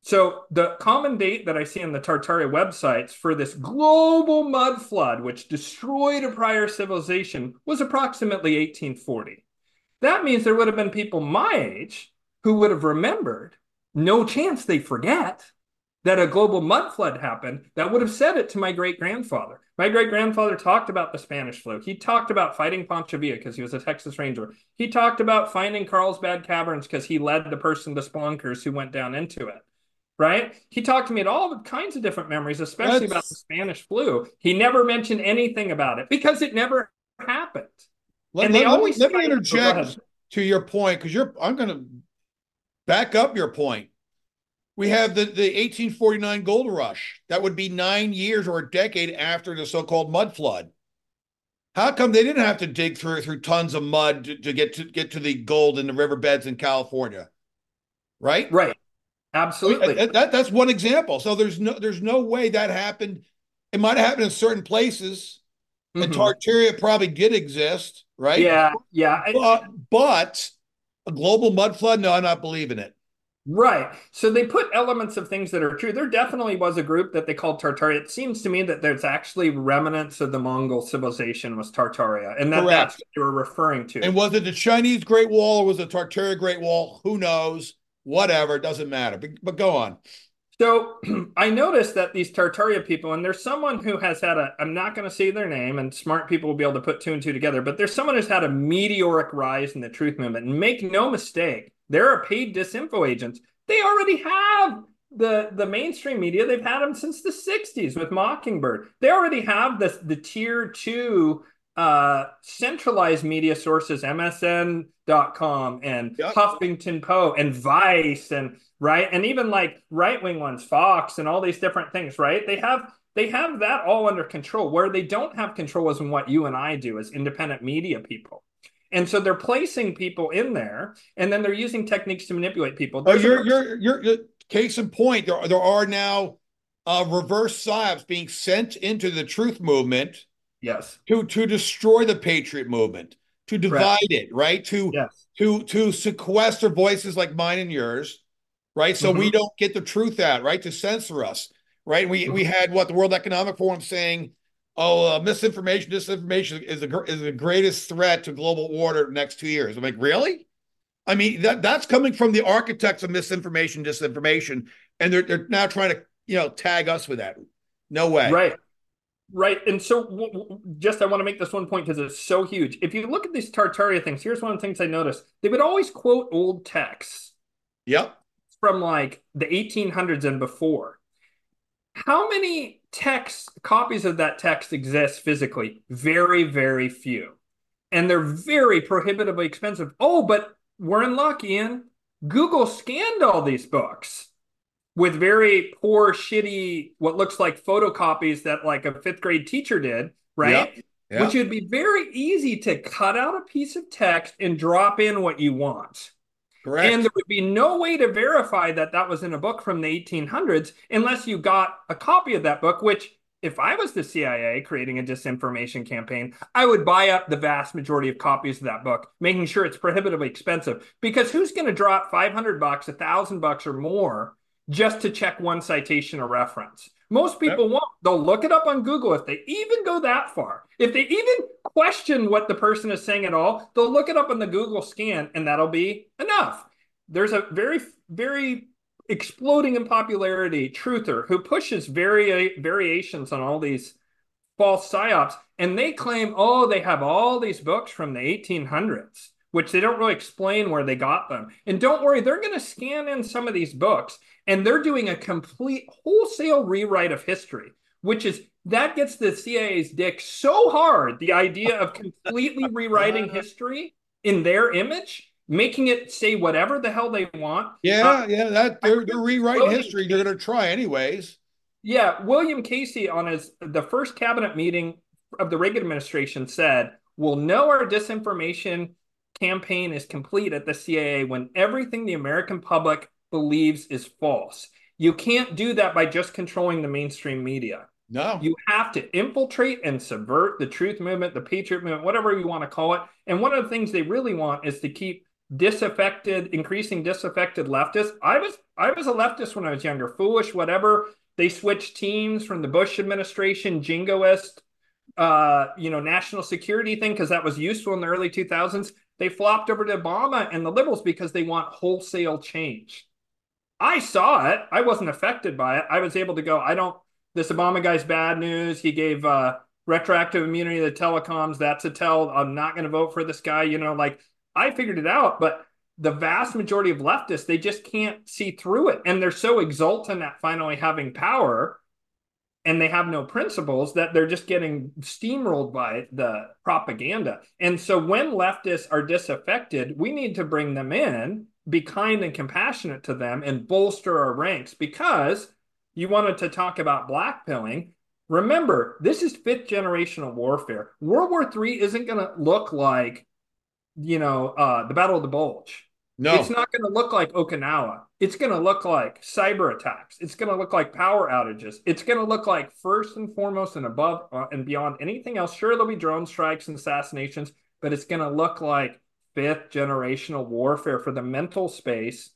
So the common date that I see on the Tartaria websites for this global mud flood, which destroyed a prior civilization, was approximately eighteen forty. That means there would have been people my age who would have remembered, no chance they forget, that a global mud flood happened that would have said it to my great-grandfather. My great-grandfather talked about the Spanish flu. He talked about fighting Pancho Villa because he was a Texas Ranger. He talked about finding Carlsbad Caverns because he led the person, the spelunkers, who went down into it. Right? He talked to me at all kinds of different memories, especially That's... about the Spanish flu. He never mentioned anything about it because it never happened. Let, and they let, always let me, let me interject to your point, because you're I'm going to back up your point. We have the, the eighteen forty-nine gold rush. That would be nine years or a decade after the so-called mud flood. How come they didn't have to dig through through tons of mud to, to get to get to the gold in the riverbeds in California? Right? Right. Absolutely. That, that, that's one example. So there's no there's no way that happened. It might have happened in certain places. Mm-hmm. And Tartaria probably did exist, right? Yeah, yeah. But, but a global mud flood? No, I'm not believing it. Right. So they put elements of things that are true. There definitely was a group that they called Tartaria. It seems to me that there's actually remnants of the Mongol civilization was Tartaria. And that, that's what they were referring to. And was it the Chinese Great Wall or was it the Tartaria Great Wall? Who knows? Whatever, it doesn't matter, but, but go on. So I noticed that these Tartaria people, and there's someone who has had a, I'm not going to say their name, and smart people will be able to put two and two together, but there's someone who's had a meteoric rise in the truth movement. And make no mistake, there are paid disinfo agents. They already have the, the mainstream media. They've had them since the sixties with Mockingbird. They already have the, the tier two Uh, centralized media sources, M S N dot com and yep. Huffington Post and Vice and right and even like right-wing ones, Fox and all these different things, right? They have they have that all under control. Where they don't have control is in what you and I do as independent media people. And so they're placing people in there, and then they're using techniques to manipulate people. Oh, you're, you're, you're, you're, case in point, there, there are now uh, reverse psyops being sent into the truth movement. Yes. To to destroy the patriot movement, to divide right. it, right? To yes. to to sequester voices like mine and yours, right? So mm-hmm. we don't get the truth out, right? To censor us, right? We mm-hmm. we had what the World Economic Forum saying, oh, uh, misinformation, disinformation is the is the greatest threat to global order in the next two years. I'm like, really? I mean, that that's coming from the architects of misinformation, disinformation, and they're they're now trying to you know tag us with that. No way, right? Right. And so w- w- just I want to make this one point because it's so huge. If you look at these Tartaria things, here's one of the things I noticed. They would always quote old texts. Yep. From like the eighteen hundreds and before. How many texts, copies of that text exist physically? Very, very few. And they're very prohibitively expensive. Oh, but we're in luck, Ian. Google scanned all these books with very poor, shitty, what looks like photocopies that like a fifth grade teacher did, right? Yeah, yeah. Which would be very easy to cut out a piece of text and drop in what you want. Correct. And there would be no way to verify that that was in a book from the eighteen hundreds unless you got a copy of that book, which if I was the C I A creating a disinformation campaign, I would buy up the vast majority of copies of that book, making sure it's prohibitively expensive, because who's going to drop five hundred bucks, a thousand bucks or more just to check one citation or reference? Most people yep. won't. They'll look it up on Google if they even go that far. If they even question what the person is saying at all, they'll look it up on the Google scan and that'll be enough. There's a very, very exploding in popularity truther who pushes vari- variations on all these false psyops. And they claim, oh, they have all these books from the eighteen hundreds, which they don't really explain where they got them. And don't worry, they're going to scan in some of these books and they're doing a complete wholesale rewrite of history, which is, that gets the C I A's dick so hard, the idea of completely rewriting history in their image, making it say whatever the hell they want. Yeah, uh, yeah, that they're, they're rewriting history. They're going to try anyways. Yeah, William Casey on his the first cabinet meeting of the Reagan administration said, we'll know our disinformation campaign is complete at the C I A when everything the American public believes is false. You can't do that by just controlling the mainstream media. No. You have to infiltrate and subvert the truth movement, the patriot movement, whatever you want to call it. And one of the things they really want is to keep disaffected, increasing disaffected leftists. I was I was a leftist when I was younger, foolish, whatever. They switched teams from the Bush administration, jingoist, uh, you know, national security thing, because that was useful in the early two thousands. They flopped over to Obama and the liberals because they want wholesale change. I saw it. I wasn't affected by it. I was able to go, I don't, this Obama guy's bad news. He gave uh, retroactive immunity to the telecoms. That's a tell. I'm not going to vote for this guy. You know, like, I figured it out, but the vast majority of leftists, they just can't see through it. And they're so exultant at finally having power and they have no principles that they're just getting steamrolled by the propaganda. And so when leftists are disaffected, we need to bring them in, be kind and compassionate to them, and bolster our ranks. Because you wanted to talk about blackpilling. Remember, this is fifth generational warfare. World War Three isn't going to look like, you know, uh, the Battle of the Bulge. No. It's not going to look like Okinawa. It's going to look like cyber attacks. It's going to look like power outages. It's going to look like, first and foremost and above uh, and beyond anything else, sure, there'll be drone strikes and assassinations, but it's going to look like fifth generational warfare for the mental space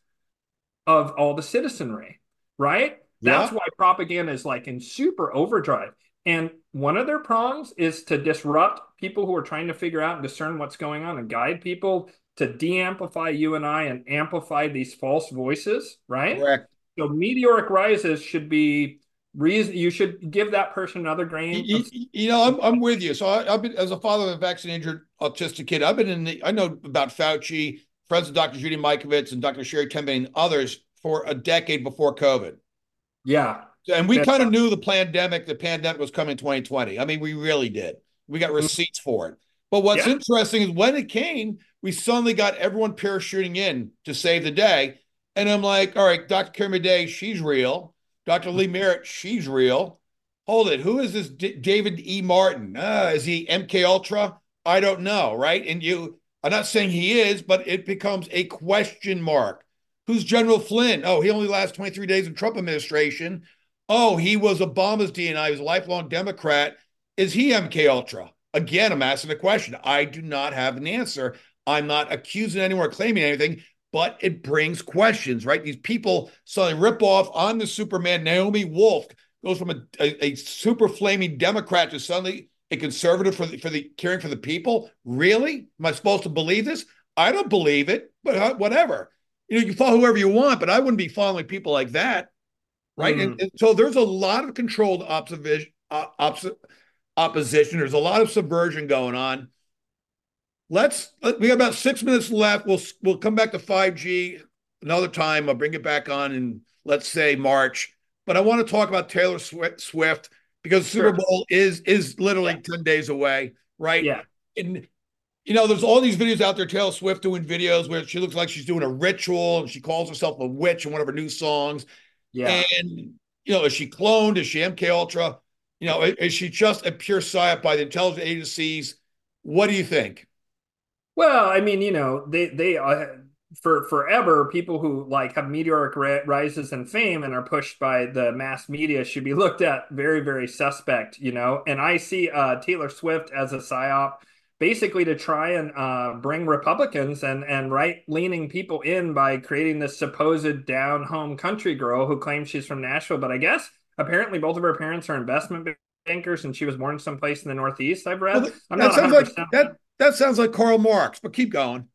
of all the citizenry, right? Yeah. That's why propaganda is like in super overdrive. And one of their prongs is to disrupt people who are trying to figure out and discern what's going on and guide people to de-amplify you and I and amplify these false voices, right? Correct. So meteoric rises should be reason. You should give that person another grain. You, of- you know, I'm, I'm with you. So I, I've been, as a father of a vaccine-injured autistic kid, I've been in the, I know about Fauci, friends of Doctor Judy Mikovits and Doctor Sherry Tembe and others for a decade before COVID. Yeah. And we kind of knew the pandemic, the pandemic was coming in twenty twenty. I mean, we really did. We got receipts for it. But what's yeah. interesting is when it came, we suddenly got everyone parachuting in to save the day. And I'm like, all right, Doctor Carrie Madej, she's real. Doctor Lee Merritt, she's real. Hold it. Who is this D- David E. Martin? Uh, is he M K Ultra? I don't know, right? And you, I'm not saying he is, but it becomes a question mark. Who's General Flynn? Oh, he only lasts twenty-three days in Trump administration. Oh, he was Obama's D N I. He was a lifelong Democrat. Is he M K Ultra? Again, I'm asking the question. I do not have an answer. I'm not accusing anyone or claiming anything, but it brings questions, right? These people suddenly rip off on the Superman. Naomi Wolf goes from a, a, a super flaming Democrat to suddenly a conservative for the, for the caring for the people. Really? Am I supposed to believe this? I don't believe it, but whatever. You know, you follow whoever you want, but I wouldn't be following people like that. Right. Mm-hmm. And, and so there's a lot of controlled opposition, uh, opposition, opposition. There's a lot of subversion going on. Let's let, we got about six minutes left. We'll we'll come back to five G another time. I'll bring it back on in, let's say, March. But I want to talk about Taylor Swift because sure. Super Bowl is is literally yeah. ten days away. Right. Yeah. And, you know, there's all these videos out there, Taylor Swift doing videos where she looks like she's doing a ritual and she calls herself a witch in one of her new songs. Yeah. And, you know, is she cloned? Is she M K Ultra? You know, is, is she just a pure psyop by the intelligence agencies? What do you think? Well, I mean, you know, they, they, uh, for forever, people who like have meteoric ra- rises in fame and are pushed by the mass media should be looked at very, very suspect, you know. And I see uh, Taylor Swift as a psyop, basically to try and uh, bring Republicans and, and right-leaning people in by creating this supposed down-home country girl who claims she's from Nashville. But I guess apparently both of her parents are investment bankers and she was born someplace in the Northeast, I've read. Well, I'm that, not sounds like, that, that sounds like Karl Marx, but keep going.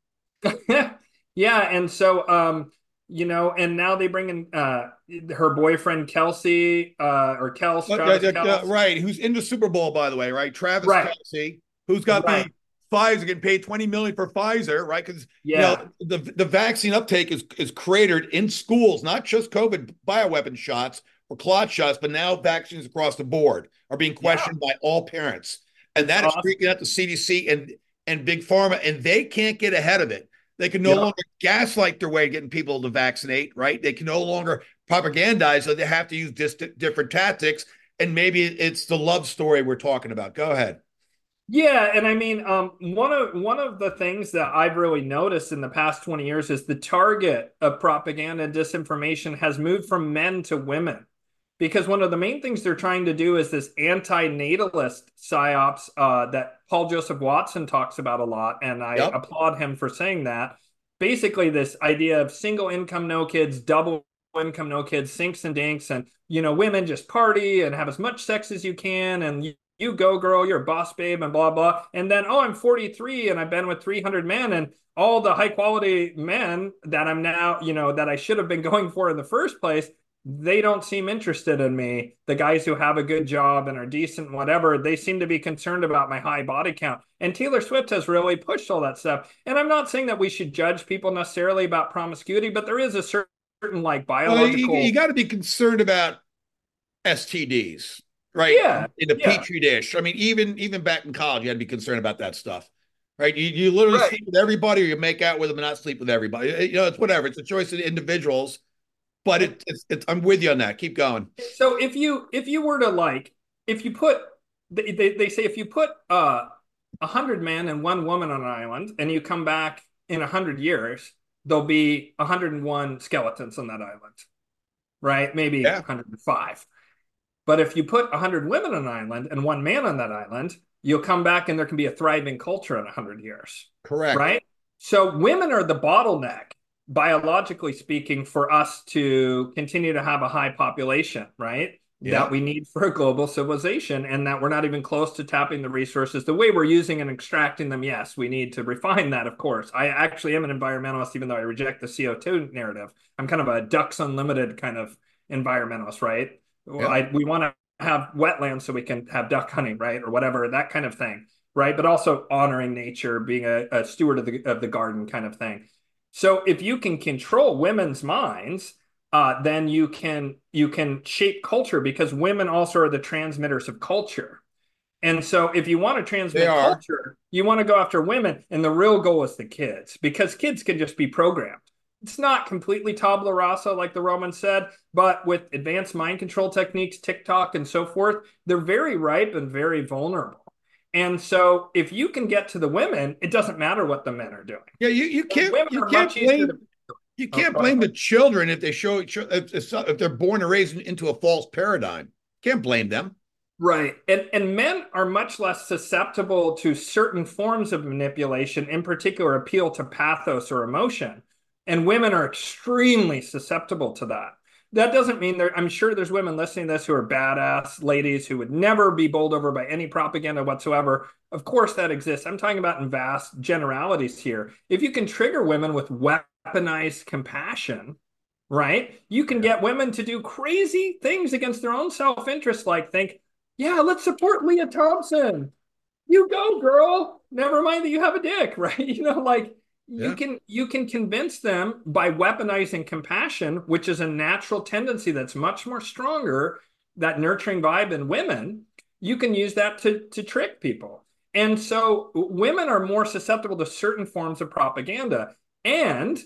Yeah, and so, um, you know, and now they bring in uh, her boyfriend, Kelsey, uh, or Kels, uh, Travis uh, Kelce. Uh, right, who's in the Super Bowl, by the way, right? Travis right. Kelce, who's got right. the Pfizer, getting paid twenty million dollars for Pfizer, right? Because yeah. you know, the, the vaccine uptake is, is cratered in schools, not just COVID bioweapon shots or clot shots, but now vaccines across the board are being questioned yeah. by all parents. And that awesome. is freaking out the C D C and, and Big Pharma, and they can't get ahead of it. They can no yeah. longer gaslight their way of getting people to vaccinate, right? They can no longer propagandize, so they have to use dis- different tactics. And maybe it's the love story we're talking about. Go ahead. Yeah, and I mean, um, one of one of the things that I've really noticed in the past twenty years is the target of propaganda and disinformation has moved from men to women. Because one of the main things they're trying to do is this anti-natalist psyops uh, that Paul Joseph Watson talks about a lot, and I yep. applaud him for saying that. Basically, this idea of single income, no kids, double income, no kids, sinks and dinks, and you know, women just party and have as much sex as you can, and you, you go, girl, you're a boss babe, and blah, blah. And then, oh, I'm forty-three, and I've been with three hundred men, and all the high-quality men that I'm now, you know, that I should have been going for in the first place, they don't seem interested in me. The guys who have a good job and are decent, whatever, they seem to be concerned about my high body count. And Taylor Swift has really pushed all that stuff. And I'm not saying that we should judge people necessarily about promiscuity, but there is a certain like biological... Well, you you got to be concerned about S T Ds, right? Yeah. In a yeah. petri dish. I mean, even even back in college, you had to be concerned about that stuff, right? You, you literally right. sleep with everybody, or you make out with them and not sleep with everybody. You know, it's whatever. It's a choice of individuals. But it, it's, it's, I'm with you on that. Keep going. So if you if you were to like, if you put, they, they, they say if you put uh, one hundred men and one woman on an island and you come back in one hundred years, there'll be one hundred one skeletons on that island, right? Maybe yeah. one hundred five. But if you put one hundred women on an island and one man on that island, you'll come back and there can be a thriving culture in one hundred years. Correct. Right? So women are the bottleneck, biologically speaking, for us to continue to have a high population, right? Yeah. That we need for a global civilization, and that we're not even close to tapping the resources the way we're using and extracting them. Yes, we need to refine that, of course. I actually am an environmentalist, even though I reject the C O two narrative. I'm kind of a Ducks Unlimited kind of environmentalist, right? Yeah. I, we want to have wetlands so we can have duck hunting, right? Or whatever, that kind of thing, right? But also honoring nature, being a, a steward of the, of the garden kind of thing. So if you can control women's minds, uh, then you can you can shape culture, because women also are the transmitters of culture. And so if you want to transmit culture, you want to go after women. And the real goal is the kids, because kids can just be programmed. It's not completely tabula rasa, like the Romans said, but with advanced mind control techniques, TikTok and so forth, they're very ripe and very vulnerable. And so if you can get to the women, it doesn't matter what the men are doing. Yeah, you, you can't you can't blame, you can't oh, blame the children if they show if, if they're born or raised into a false paradigm. Can't blame them. Right. And and men are much less susceptible to certain forms of manipulation, in particular appeal to pathos or emotion. And women are extremely susceptible to that. That doesn't mean there. I'm sure there's women listening to this who are badass ladies who would never be bowled over by any propaganda whatsoever. Of course that exists. I'm talking about in vast generalities here. If you can trigger women with weaponized compassion, right, you can get women to do crazy things against their own self-interest, like think, yeah, let's support Leah Thompson. You go, girl. Never mind that you have a dick, right? You know, like, You yeah. can you can convince them by weaponizing compassion, which is a natural tendency that's much more stronger, that nurturing vibe in women. You can use that to, to trick people. And so women are more susceptible to certain forms of propaganda. And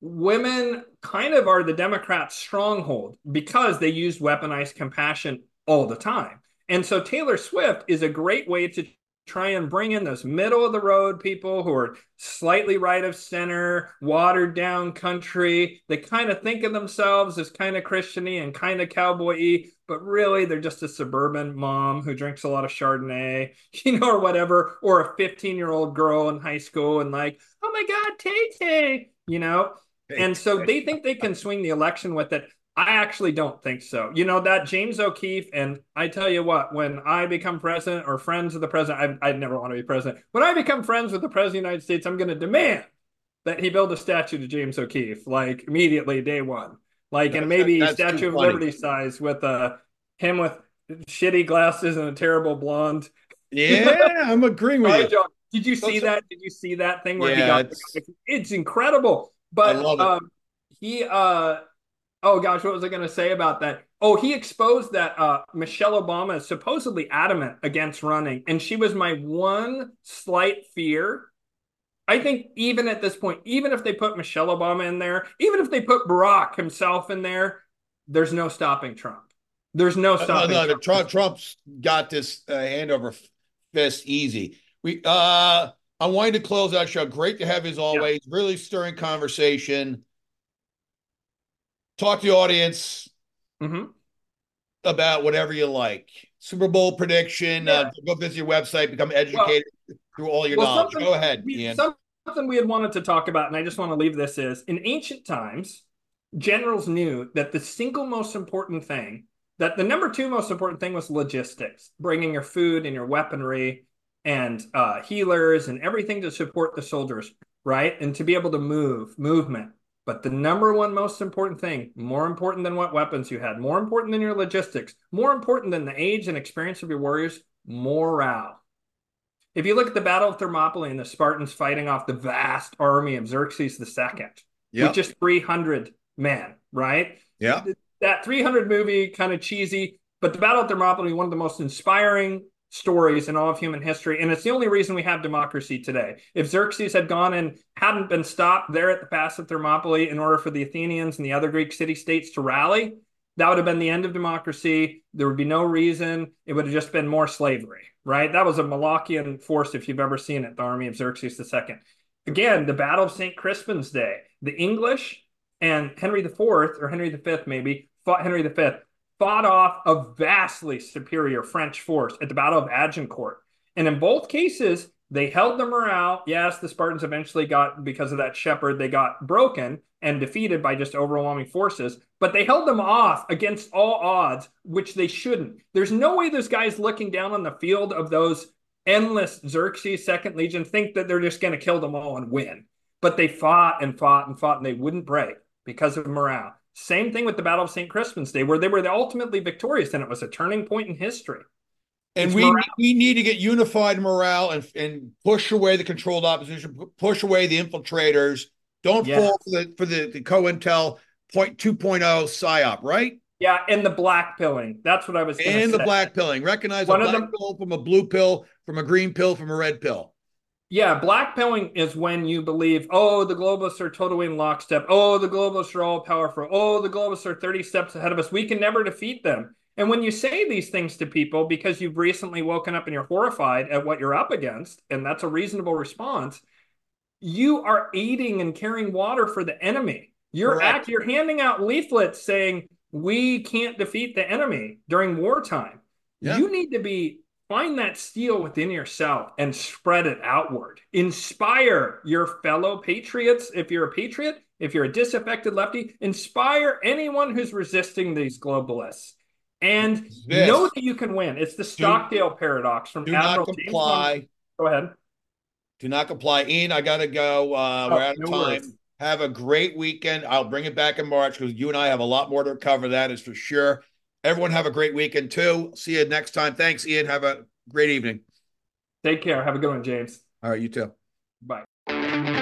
women kind of are the Democrats' stronghold, because they use weaponized compassion all the time. And so Taylor Swift is a great way to try and bring in those middle of the road people who are slightly right of center, watered down country. They kind of think of themselves as kind of Christian-y and kind of cowboy-y, but really they're just a suburban mom who drinks a lot of Chardonnay, you know, or whatever, or a fifteen-year-old girl in high school and like, oh my God, Tay-Tay, you know? And so they think they can swing the election with it. I actually don't think so. You know, that James O'Keefe, and I tell you what, when I become president or friends of the president, I, I'd never want to be president. When I become friends with the president of the United States, I'm going to demand that he build a statue to James O'Keefe, like immediately day one. Like, that's, and maybe that, Statue of funny. Liberty size with uh, him with shitty glasses and a terrible blonde. Yeah, I'm agreeing with you. John, did you see that? Did you see that thing where yeah, he got it's, it's incredible. But I love it. Um, he... Uh, Oh, gosh, what was I going to say about that? Oh, he exposed that uh, Michelle Obama is supposedly adamant against running. And she was my one slight fear. I think even at this point, even if they put Michelle Obama in there, even if they put Barack himself in there, there's no stopping Trump. There's no stopping no, no, Trump. Trump. Trump's got this uh, hand over fist easy. We, uh, I wanted to close our show. Great to have, as always. Yeah. Really stirring conversation. Talk to the audience mm-hmm. about whatever you like. Super Bowl prediction. Yeah. Uh, go visit your website. Become educated well, through all your well, knowledge. Go ahead, we, Ian. Something we had wanted to talk about, and I just want to leave this is, in ancient times, generals knew that the single most important thing, that the number two most important thing was logistics, bringing your food and your weaponry and uh, healers and everything to support the soldiers, right? And to be able to move, movement. But the number one most important thing, more important than what weapons you had, more important than your logistics, more important than the age and experience of your warriors, morale. If you look at the Battle of Thermopylae and the Spartans fighting off the vast army of Xerxes the Second, yep. with just three hundred men, right? Yeah. That three hundred movie, kind of cheesy, but the Battle of Thermopylae, one of the most inspiring stories in all of human history, and it's the only reason we have democracy today. If Xerxes had gone and hadn't been stopped there at the Pass of Thermopylae in order for the Athenians and the other Greek city-states to rally, that would have been the end of democracy. There would be no reason. It would have just been more slavery, right? That was a Malachian force, if you've ever seen it, the army of Xerxes the Second. Again, the Battle of Saint Crispin's Day. The English and Henry the Fourth, or Henry the Fifth maybe, fought Henry the Fifth. Fought off a vastly superior French force at the Battle of Agincourt. And in both cases, they held the morale. Yes, the Spartans eventually got, because of that shepherd, they got broken and defeated by just overwhelming forces. But they held them off against all odds, which they shouldn't. There's no way those guys looking down on the field of those endless Xerxes Second Legion think that they're just going to kill them all and win. But they fought and fought and fought, and they wouldn't break because of morale. Same thing with the Battle of Saint Crispin's Day, where they were ultimately victorious, and it was a turning point in history. And we, we need to get unified morale and, and push away the controlled opposition, push away the infiltrators. Don't yes. fall for the for the, the COINTEL two point oh PSYOP, right? Yeah, and the black pilling. That's what I was going to say. And the black pilling. Recognize One a black the- pill from a blue pill, from a green pill, from a red pill. Yeah, blackpilling is when you believe, oh, the globalists are totally in lockstep. Oh, the globalists are all powerful. Oh, the globalists are thirty steps ahead of us. We can never defeat them. And when you say these things to people because you've recently woken up and you're horrified at what you're up against, and that's a reasonable response, you are aiding and carrying water for the enemy. You're act, you're handing out leaflets saying, we can't defeat the enemy during wartime. Yeah. You need to be... Find that steel within yourself and spread it outward. Inspire your fellow patriots. If you're a patriot, if you're a disaffected lefty, inspire anyone who's resisting these globalists. And this. Know that you can win. It's the Stockdale do, paradox from do Admiral not comply. James. Go ahead. Do not comply. Ian, I got to go. Uh, oh, we're out of no time. Worries. Have a great weekend. I'll bring it back in March because you and I have a lot more to cover. That is for sure. Everyone have a great weekend, too. See you next time. Thanks, Ian. Have a great evening. Take care. Have a good one, James. All right, you too. Bye.